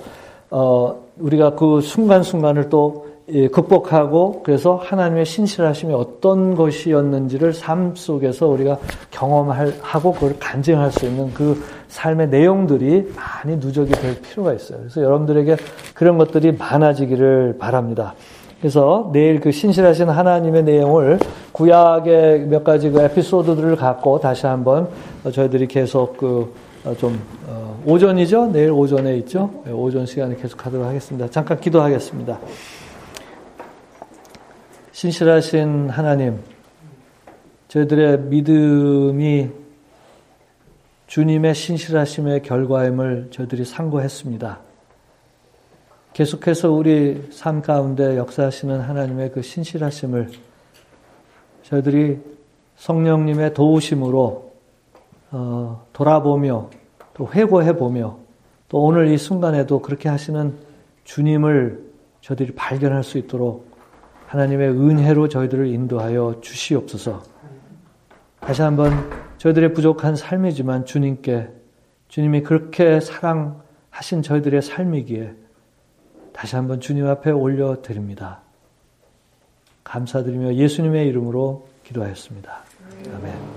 어, 우리가 그 순간순간을 또 극복하고, 그래서 하나님의 신실하심이 어떤 것이었는지를 삶 속에서 우리가 경험하고 그걸 간증할 수 있는 그 삶의 내용들이 많이 누적이 될 필요가 있어요. 그래서 여러분들에게 그런 것들이 많아지기를 바랍니다. 그래서 내일 그 신실하신 하나님의 내용을 구약의 몇 가지 그 에피소드들을 갖고 다시 한번 저희들이 계속 그 좀 오전이죠? 내일 오전에 있죠? 오전 시간에 계속 하도록 하겠습니다. 잠깐 기도하겠습니다. 신실하신 하나님, 저희들의 믿음이 주님의 신실하심의 결과임을 저희들이 상고했습니다. 계속해서 우리 삶 가운데 역사하시는 하나님의 그 신실하심을 저희들이 성령님의 도우심으로 어, 돌아보며 또 회고해보며 또 오늘 이 순간에도 그렇게 하시는 주님을 저희들이 발견할 수 있도록 하나님의 은혜로 저희들을 인도하여 주시옵소서. 다시 한번 저희들의 부족한 삶이지만 주님께, 주님이 그렇게 사랑하신 저희들의 삶이기에 다시 한번 주님 앞에 올려드립니다. 감사드리며 예수님의 이름으로 기도하였습니다. 아멘.